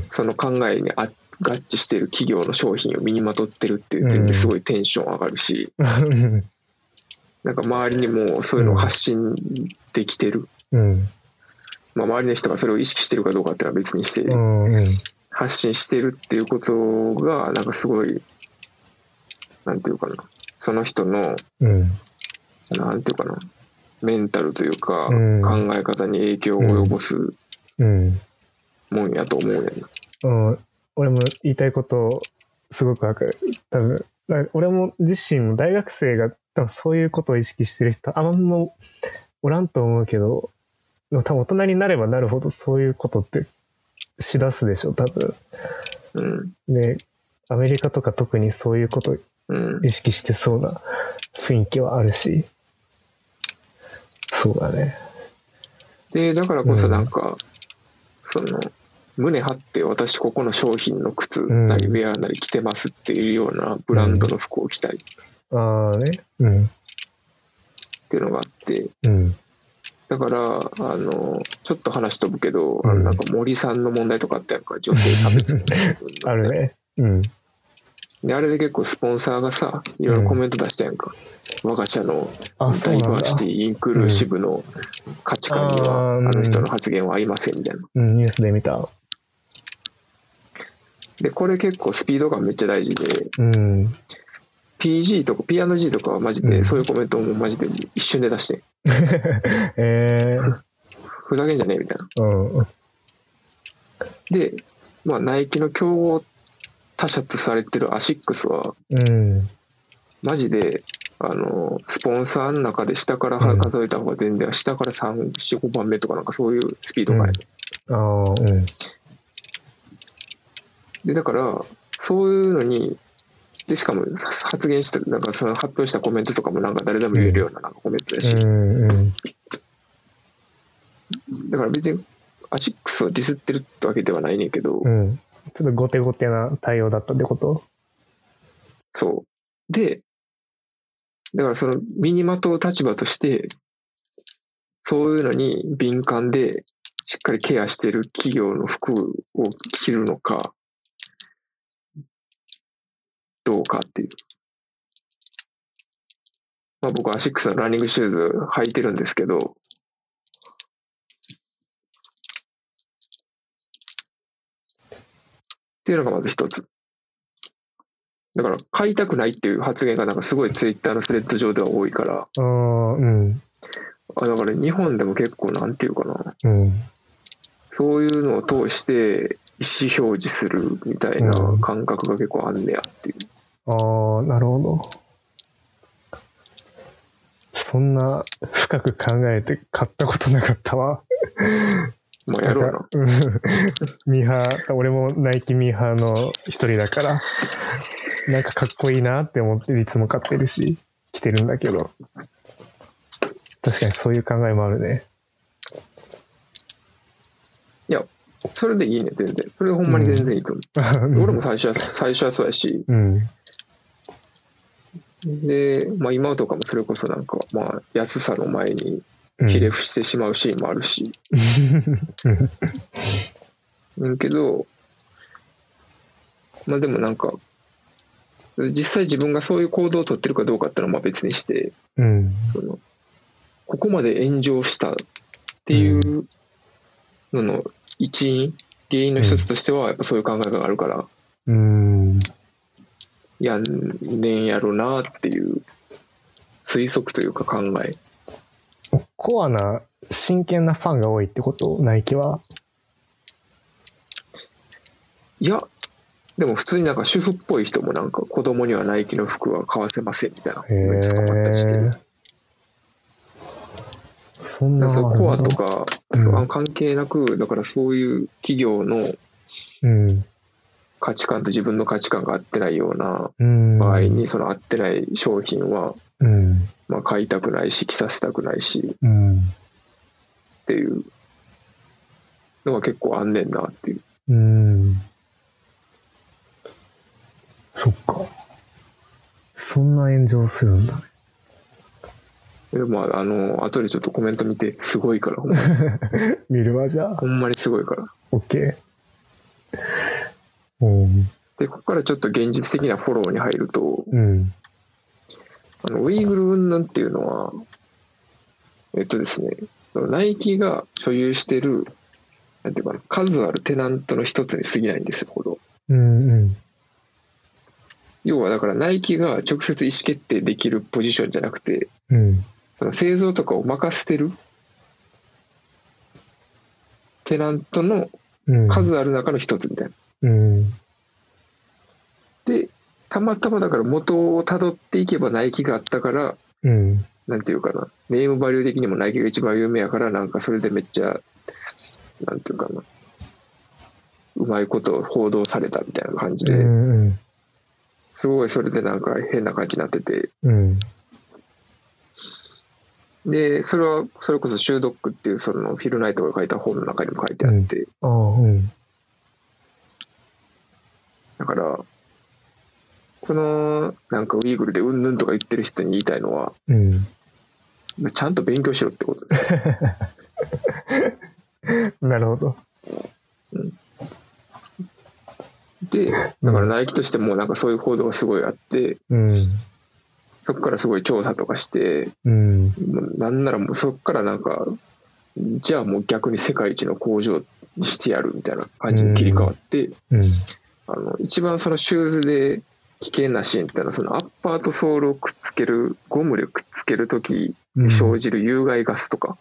その考えに合致している企業の商品を身にまとってるっていう点ですごいテンション上がるし、なんか周りにもそういうのを発信できてる、まあ、周りの人がそれを意識してるかどうかっていうのは別にして発信してるっていうことがなんかすごいなんていうかなその人の、なんていうかなメンタルというか、考え方に影響を及ぼすもんやと思うねん、俺も言いたいことをすごく分かる。多分俺も自身も大学生が多分そういうことを意識してる人あんまおらんと思うけど多分大人になればなるほどそういうことってしだすでしょ多分、でアメリカとか特にそういうこと意識してそうな雰囲気はあるし、そうだね。でだからこそなんか、その胸張って私ここの商品の靴なりウェアなり着てますっていうようなブランドの服を着たい、っていうのがあって、だからちょっと話飛ぶけど、なんか森さんの問題とかってやっぱ女性差別みたいな、あるね。であれで結構スポンサーがさ、いろいろコメント出したやんか、うん、我が社のダイバーシティインクルーシブの価値観には、うん、あの人の発言は合いませんみたいな、うん、ニュースで見た。でこれ結構スピード感めっちゃ大事で、うん、PG とか P&G とかはマジでそういうコメントもマジで一瞬で出して、うん、ふざけんじゃねえみたいな、うん、で、まあ、ナイキの競合他社とされてるアシックスは、うん、マジであのスポンサーの中で下から数えた方が全然、うん、下から3、4、5番目とかなんかそういうスピード感やね、うん、ああ、うんでだからそういうのにでしかも発言したなんかその発表したコメントとかもなんか誰でも言えるよう なんかコメントだし、うんうん、だから別にアシックスをディスってるってわけではないねんけど、うん、ちょっとゴテゴテな対応だったってこと。そうでだからその身にまとう立場としてそういうのに敏感でしっかりケアしてる企業の服を着るのかどうかっていう。まあ僕はアシックスのランニングシューズ履いてるんですけど、っていうのがまず一つ。だから買いたくないっていう発言がなんかすごいツイッターのスレッド上では多いから。ああ、うん。だから日本でも結構なんていうかな。うん。そういうのを通して意思表示するみたいな感覚が結構あんねやっていう。ああ、なるほど。そんな深く考えて買ったことなかったわ。もうやろうな。ミーハー、俺もナイキミーハーの一人だから、なんかかっこいいなって思っていつも買ってるし、着てるんだけど。確かにそういう考えもあるね。いや、それでいいね、全然。それほんまに全然いいと思う。うん、俺も最初はそうやし、うん、で、まあ、今とかもそれこそなんか、まあ、安さの前にひれ伏してしまうシーンもあるし、うん、けど、まあ、でもなんか実際自分がそういう行動をとってるかどうかってのはまあ別にして、うん、そのここまで炎上したっていうのの、うん一因原因の一つとしてはやっぱそういう考えがあるから、やんねんやろなっていう推測というか考え。コアな真剣なファンが多いってこと？ナイキは？いやでも普通になんか主婦っぽい人もなんか子供にはナイキの服は買わせませんみたいなのに捕まったりしてる。そんなそうコアとか、うん、関係なくだからそういう企業の価値観と自分の価値観が合ってないような場合に、うん、その合ってない商品は、うんまあ、買いたくないし着させたくないし、うん、っていうのが結構あんねんなっていう、うん、そっかそんな炎上するんだね。でも後でちょっとコメント見てすごいからほんま見るわじゃあほんまにすごいから OK でここからちょっと現実的なフォローに入ると、うん、ウイグル云々っていうのはですねナイキが所有してるなんていうかな数あるテナントの一つに過ぎないんですよほど、うんうん、要はだからナイキが直接意思決定できるポジションじゃなくて、うんその製造とかを任せてるテナントの数ある中の一つみたいな、うん、でたまたまだから元をたどっていけばナイキがあったから、うん、なんていうかなネームバリュー的にもナイキが一番有名やからなんかそれでめっちゃなんていうかなうまいことを報道されたみたいな感じで、うん、すごいそれでなんか変な感じになってて、うんでそれはそれこそ「シュードック」っていうそのフィル・ナイトが書いた本の中にも書いてあって、うんあうん、だからこのなんかウイグルでうんぬんとか言ってる人に言いたいのは、うん、ちゃんと勉強しろってことですなるほど、うん、で、だからナイキとしてもなんかそういう報道がすごいあって、うん、そこからすごい調査とかして、うん、なんならもうそこからなんかじゃあもう逆に世界一の工場にしてやるみたいな感じに切り替わって、うんうん、一番そのシューズで危険なシーンってのはそのアッパーとソールをくっつけるゴムでくっつけるときに生じる有害ガスとか、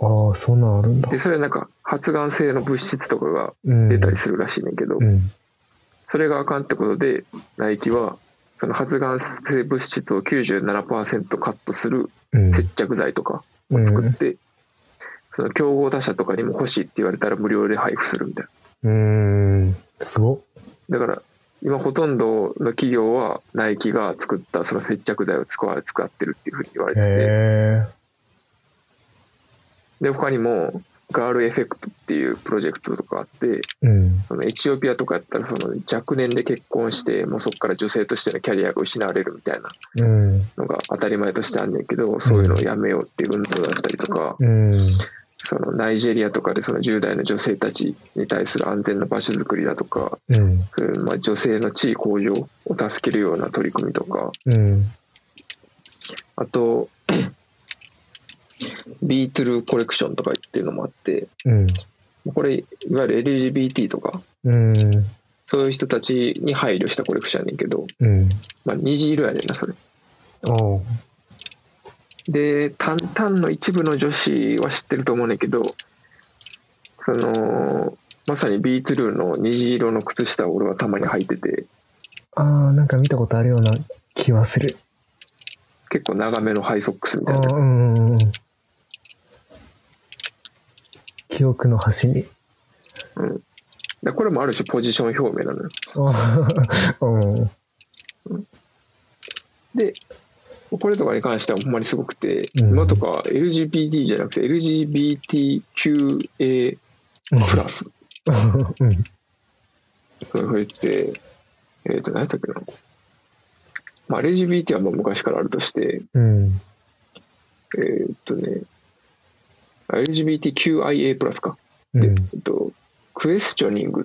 うん、ああそんなんあるんだ。でそれはなんか発がん性の物質とかが出たりするらしいねんけど、うんうん、それがあかんってことでナイキはその発がん性物質を 97% カットする接着剤とかを作って、うんうん、その競合他社とかにも欲しいって言われたら無料で配布するみたいな。すごっ。だから今ほとんどの企業はナイキが作ったその接着剤を使ってるっていうふうに言われてて、で他にもガールエフェクトっていうプロジェクトとかあって、うん、そのエチオピアとかやったらその若年で結婚してもうそこから女性としてのキャリアが失われるみたいなのが当たり前としてあんねんけど、うん、そういうのをやめようっていう運動だったりとか、うん、そのナイジェリアとかでその10代の女性たちに対する安全な場所づくりだとか、うん、そういうまあ女性の地位向上を助けるような取り組みとか、うん、あとビートゥルーコレクションとかっていうのもあって、うん、これいわゆる LGBT とか、うん、そういう人たちに配慮したコレクションやねんけど、うん、まあ虹色やねんなそれ。おう。でタンタンの一部の女子は知ってると思うねんけど、そのまさにビートゥルーの虹色の靴下を俺はたまに履いてて、ああなんか見たことあるような気はする。結構長めのハイソックスみたいなやつ。うん、記憶の端に。うん。でこれもある種ポジション表明なのよ。うん。で、これとかに関してはほんまにすごくて、うん、今とかは LGBT じゃなくて LGBTQA+。うん。そういうふうに言って、何やったっけな。まあ、LGBT はもう昔からあるとして、うん、LGBTQIA+ か、うん、でクエスチョニング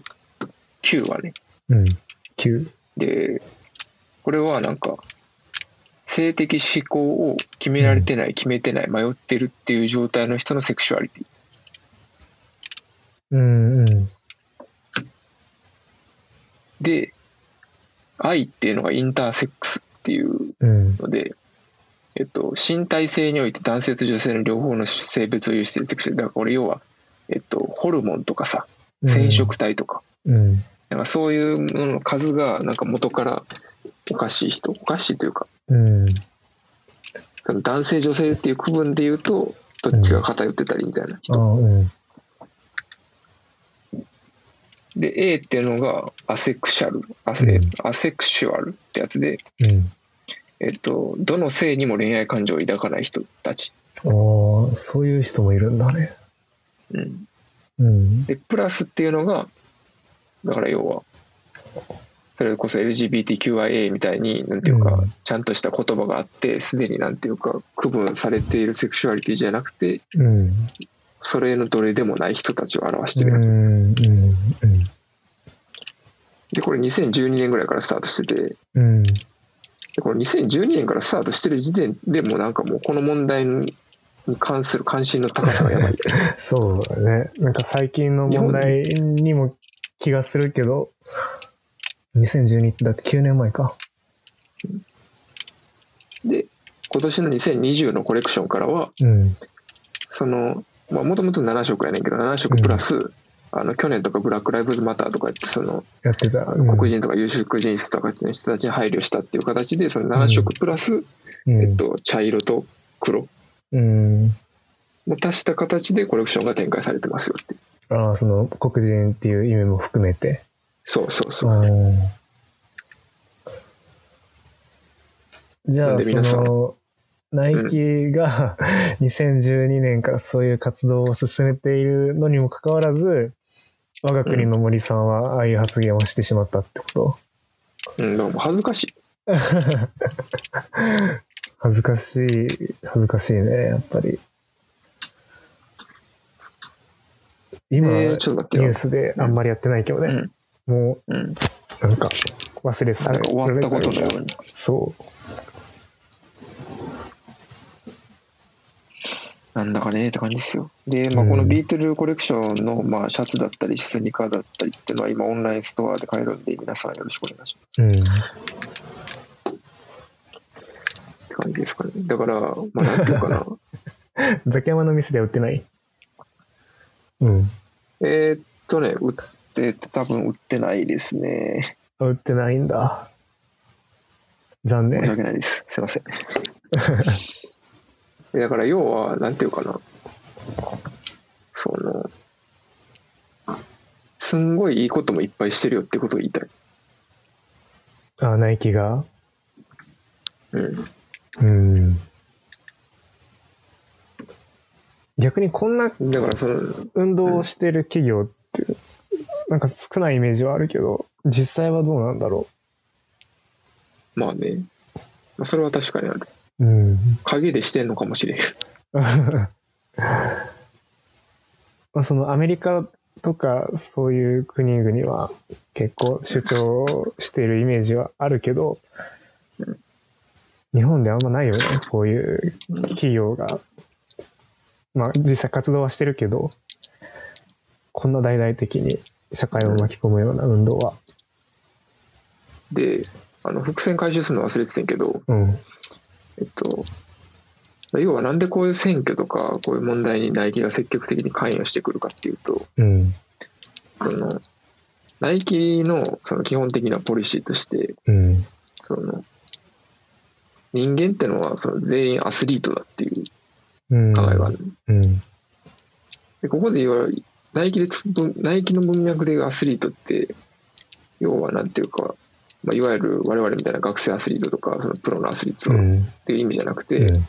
Q はね、うん、Q でこれはなんか性的指向を決められてない、うん、決めてない迷ってるっていう状態の人のセクシュアリティ、うんうん、で愛っていうのがインターセックスっていうので、うん、身体性において男性と女性の両方の性別を有しているセクシュアリティだから、これ要は、ホルモンとかさ、染色体とか、うん、なんかそういうものの数がなんか元からおかしい人、おかしいというか、うん、その男性女性っていう区分でいうとどっちが偏ってたりみたいな人、うん、で A っていうのがアセクシュアルってやつで、うんどの性にも恋愛感情を抱かない人たち。ああ、そういう人もいるんだね。うん。うん、で、プラスっていうのが、だから要は、それこそ LGBTQIA みたいに、なんていうか、うん、ちゃんとした言葉があって、すでになんていうか、区分されているセクシュアリティじゃなくて、うん、それのどれでもない人たちを表してるやつ。うんうんうん、で、これ2012年ぐらいからスタートしてて、うんこれ2012年からスタートしてる時点でもなんかもうこの問題に関する関心の高さがやばいそうだね。なんか最近の問題にも気がするけど、2012ってだって9年前か。で今年の2020のコレクションからは、うん、そのもともと7色やねんけど7色プラス、うん去年とかブラックライブズマターとかってそのやってた、うん、黒人とか有色人種とかの人たちに配慮したっていう形でその7色プラス、うん、茶色と黒を足した形でコレクションが展開されてますよって。ああその黒人っていう意味も含めて。そうそうそう。じゃあそのナイキが2012年からそういう活動を進めているのにもかかわらず、我が国の森さんはああいう発言をしてしまったってこと。うん、もう恥ずかしい恥ずかしいね、やっぱり今、ニュースであんまりやってないけどね、うん、もう、うんなんか忘れてた、ね、終わったことのように。そう。なんだかねって感じですよ。で、まあ、このビートルコレクションの、まあ、シャツだったりスニーカーだったりっていうのは今オンラインストアで買えるんで、皆さんよろしくお願いします。って感じですかね。だから、まあ、なんていうかな。ザキヤマの店で売ってない？うん。売ってて、多分売ってないですね。売ってないんだ。残念。申し訳ないです。すいません。だから要はなんていうかな、そのすんごいいいこともいっぱいしてるよってことを言いたい。あ、ナイキが。うん。逆にこんな運動をしてる企業ってなんか少ないイメージはあるけど、実際はどうなんだろう。まあね、それは確かにある。陰でしてんのかもしれん。まあそのアメリカとかそういう国々は結構主張しているイメージはあるけど、日本ではあんまないよね、こういう企業が。まあ、実際活動はしてるけど、こんな大々的に社会を巻き込むような運動は。で、伏線回収するの忘れてたんやけど、要はなんでこういう選挙とかこういう問題にナイキが積極的に関与してくるかっていうと、そのナイキのその基本的なポリシーとして、その人間ってのはその全員アスリートだっていう。考えがある、でここで言われるナイキの文脈でアスリートって要はなんていうか、まあ、いわゆる我々みたいな学生アスリートとかそのプロのアスリートっていう意味じゃなくて、だか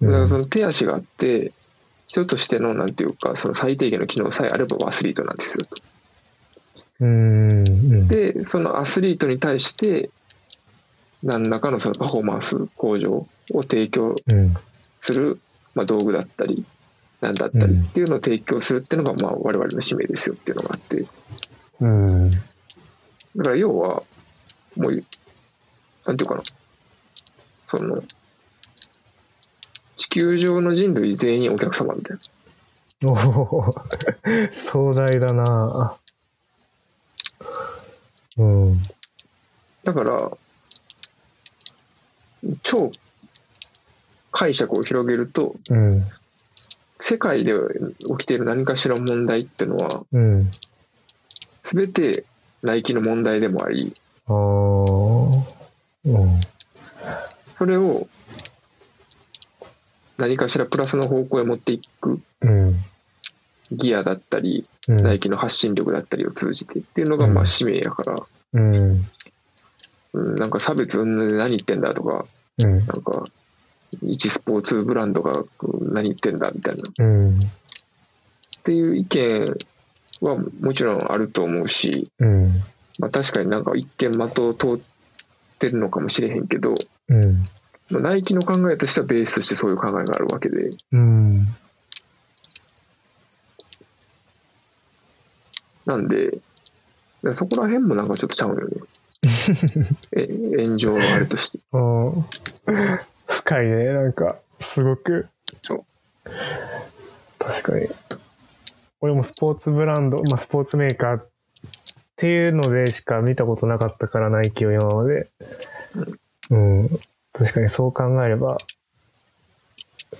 らその手足があって人としてのなんていうかその最低限の機能さえあればアスリートなんですよと。でそのアスリートに対して何らかのそのパフォーマンス向上を提供する、まあ、道具だったり何だったりっていうのを提供するっていうのがまあ我々の使命ですよっていうのがあって、だから要はもうなんていうかな、その地球上の人類全員お客様みたいな。おー、壮大だな。だから超解釈を広げると、世界で起きている何かしらの問題ってのは、全てナイキの問題でもあり、それを何かしらプラスの方向へ持っていく、ギアだったり、ナイキの発信力だったりを通じてっていうのがまあ使命やから、なんか差別云々で何言ってんだとか、なんか一スポーツブランドが何言ってんだみたいな、っていう意見はもちろんあると思うし、まあ、確かになんか一見的を通ってるのかもしれへんけど、まあ、ナイキの考えとしてはベースとしてそういう考えがあるわけで、なんでそこら辺もなんかちょっとちゃうよね。炎上のあれとして深いね、なんかすごく。そう確かに俺もスポーツブランド、まあ、スポーツメーカーっていうのでしか見たことなかったからナイキを今まで、確かにそう考えれば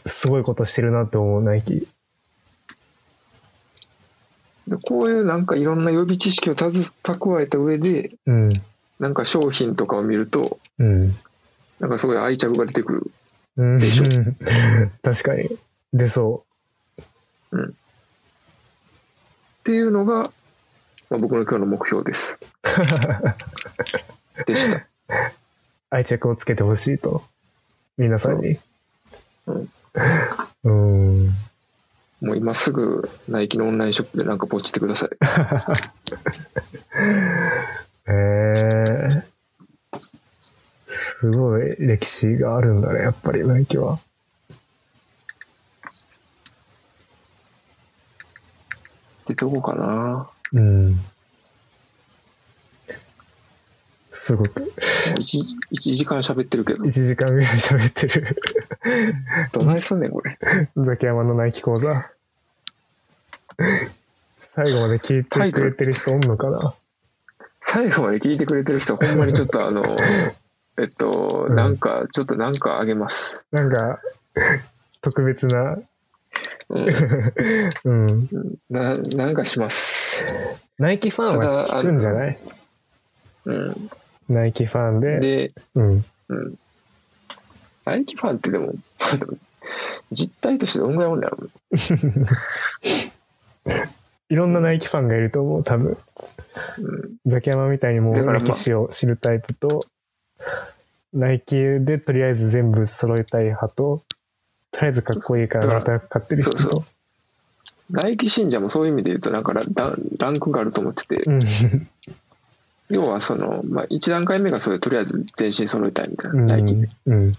すごいことしてるなって思う、ナイキ。こういうなんかいろんな予備知識を蓄えた上で、なんか商品とかを見ると、なんかすごい愛着が出てくるでしょ。確かに出そう、っていうのが、まあ、僕の今日の目標ですでした。愛着をつけてほしいと皆さんに。もう今すぐナイキのオンラインショップでなんかポチってください。すごい歴史があるんだね、やっぱりナイキは。ってとこかな。すごく1時間喋ってるけど1時間ぐらい喋ってるどないすんねんこれ。ザキヤマのナイキ講座最後まで聞いてくれてる人おんのかな。最後まで聞いてくれてる人ほんまにちょっとなんかちょっとなんかあげます。なんか特別なうん、うん、なんかします。ナイキファンは聞くんじゃない。うん、ナイキファンで、うんうん、ナイキファンってでも実態としてどんぐらいもんだろういろんなナイキファンがいると思う多分、うん、ザキヤマみたいにもう歴史を知るタイプと、ナイキでとりあえず全部揃えたい派と、とりあえずかっこいいからまた買ってる人と。そうそう、ナイキ信者もそういう意味で言うとなんかランクがあると思ってて、うん要はその、まあ、1段階目がそれとりあえず全身揃えたいみたいな、ナイキで、うん、で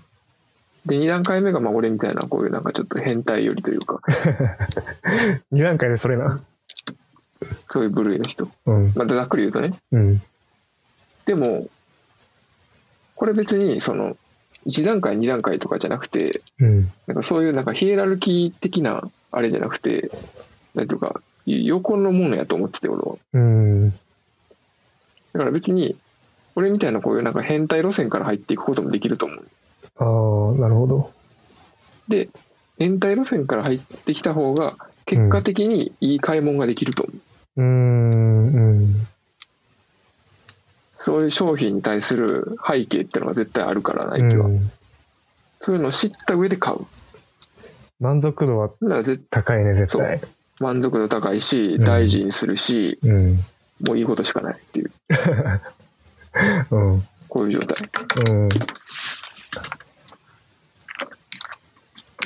2段階目がまあ俺みたいなこういうなんかちょっと変態寄りというか2段階でそれなそういう部類の人、うん、まあざっくり言うとね、うん、でもこれ別にその1段階2段階とかじゃなくて、うん、なんかそういうなんかヒエラルキー的なあれじゃなくて、なんていうか横のものやと思ってて俺は、うんだから別に俺みたいなこういうなんか変態路線から入っていくこともできると思う。ああなるほど。で変態路線から入ってきた方が結果的にいい買い物ができると思う。うんそういう商品に対する背景ってのが絶対あるから、ナイキはそういうのを知った上で買う。満足度は高いね絶対。そう満足度高いし大事にするし、うんもういいことしかないっていう、うん、こういう状態、うんま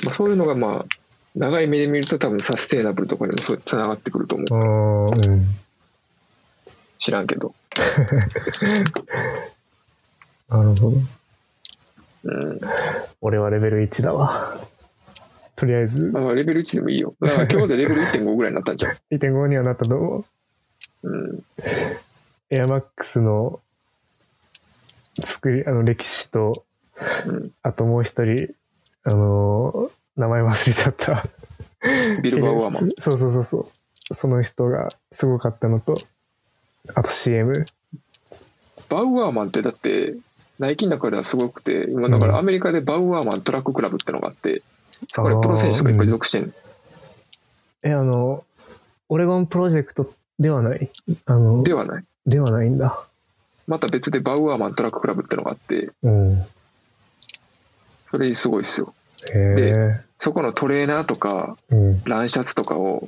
あ、そういうのがまあ長い目で見ると多分サステイナブルとかにもそうつながってくると思う、うん、知らんけどなるほど、うん、俺はレベル1だわとりあえず、まあ、レベル1でもいいよ。だから今日でレベル 1.5 ぐらいになったんじゃん1.5 にはなったと思う。うん、エアマックスの歴史と、うん、あともう一人名前忘れちゃったビルボー・ワーマンそうその人がすごかったのと、あと CM バウアーマンってだってナイキの中ではすごくて、今だからアメリカでバウアーマントラッククラブってのがあって、これプロ選手とかいっぱい属してる、うん、オレゴンプロジェクトではない、ではないんだ。また別でバウアーマントラッククラブってのがあって、うん、それすごいですよ。でそこのトレーナーとか、うん、ランシャツとかを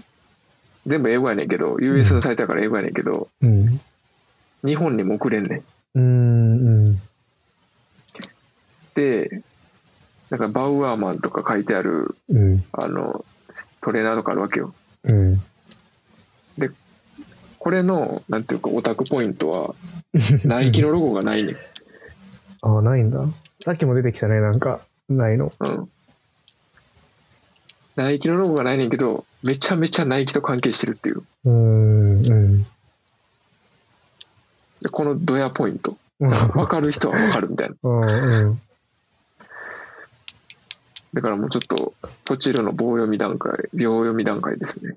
全部英語やねんけど、うん、US のサイトだから英語やねんけど、うん、日本にも送れんねん、うんうん、でなんかバウアーマンとか書いてある、うん、トレーナーとかあるわけよ、うん、でこれのなんていうかオタクポイントはナイキのロゴがないねああないんだ。さっきも出てきたね、なんかないの、うん、ナイキのロゴがないねんけどめちゃめちゃナイキと関係してるっていう、うんでこのドヤポイント分かる人は分かるみたいなうんだからもうちょっとポチルの秒読み段階ですね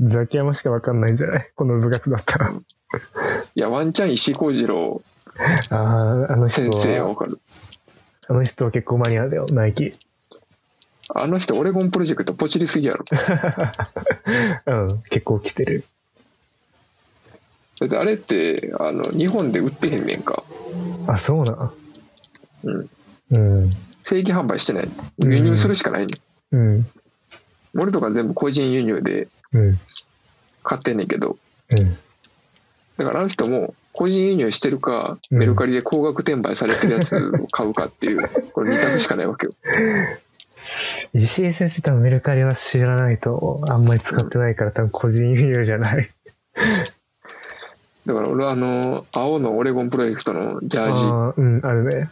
ザキヤマしか分かんないんじゃないこの部活だったらいやワンチャン石井浩二郎先生は分かる。あの人は結構マニアだよナイキ。あの人オレゴンプロジェクトポチりすぎやろうん結構来てる。だってあれって日本で売ってへんねんか。あそうなうん、うん、正規販売してない輸入するしかないねん、うんうん、俺とか全部個人輸入でうん、買ってんねんけど、うん、だからあの人も個人輸入してるか、うん、メルカリで高額転売されてるやつを買うかっていうこれ2択しかないわけよ石井先生多分メルカリは知らないとあんまり使ってないから多分個人輸入じゃないだから俺は青のオレゴンプロジェクトのジャージあるね、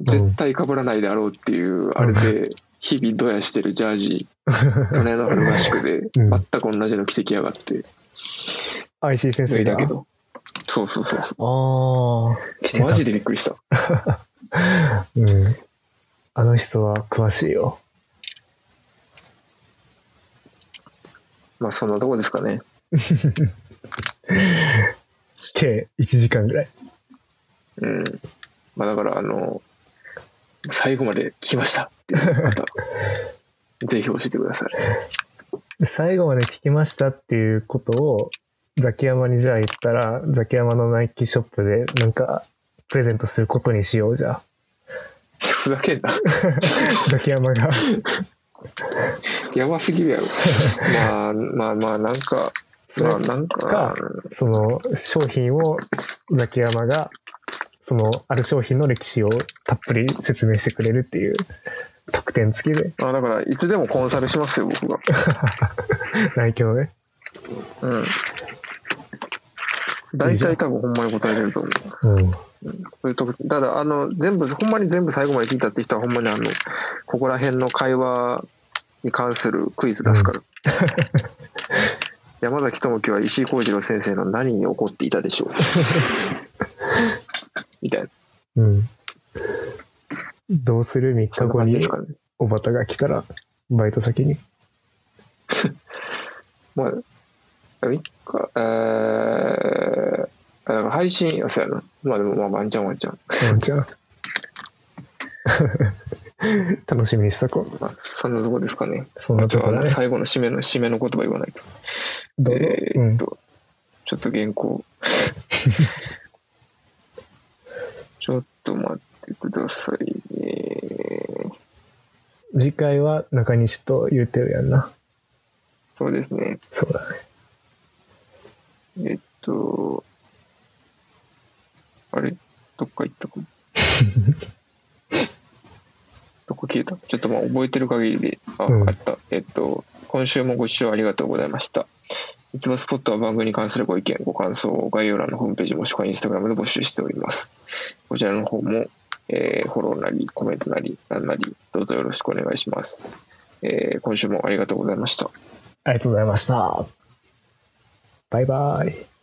うん、絶対被らないであろうっていうあれで、うん日々ドヤしてるジャージ去年の春合宿で全く同じの着てきやがって IC 先生だけどそうそうそうそう。来てた。マジでびっくりした。うん。あの人は詳しいよ。まあそんなとこですかね。計1時間ぐらい。うん。まあだから最後まで聞きましたっていう方ぜひ教えてください。最後まで聞きましたっていうことをザキヤマにじゃあ言ったら、ザキヤマのナイキショップでなんかプレゼントすることにしようじゃ。ふざけんな。ザキヤマがやばすぎるやろ。まあまあまあなんかまあなんかその商品をザキヤマがそのある商品の歴史をたっぷり説明してくれるっていう特典付きで。あ、だからいつでもコンサルしますよ僕が。内響ね。うん。大体多分ほんまに答えれると思います。うん。ただ全部ほんまに全部最後まで聞いたって人はほんまにここら辺の会話に関するクイズ出すから。うん、山崎智樹は石井浩二郎先生の何に怒っていたでしょう。みたいな。うん。どうする3日後におばたが来たらバイト先に。まあ。3日、だから配信、そうやな。まあでも、まあ、ワンチャン。楽しみにした子。まあ、そんなとこですかね。そんなとこね。最後の締めの言葉言わないと。どうぞ。うん、ちょっと原稿。ちょっと待ってくださいね。次回は中西と言うてるやんな。そうですね。そうだね。あれどっか行ったかどこ消えた？ちょっとまあ覚えてる限りで、あった。今週もご視聴ありがとうございました。ミツバスポットは番組に関するご意見、ご感想を概要欄のホームページもしくはインスタグラムで募集しております。こちらの方も、フォローなり、コメントなり、なんなり、どうぞよろしくお願いします。今週もありがとうございました。ありがとうございました。バイバイ。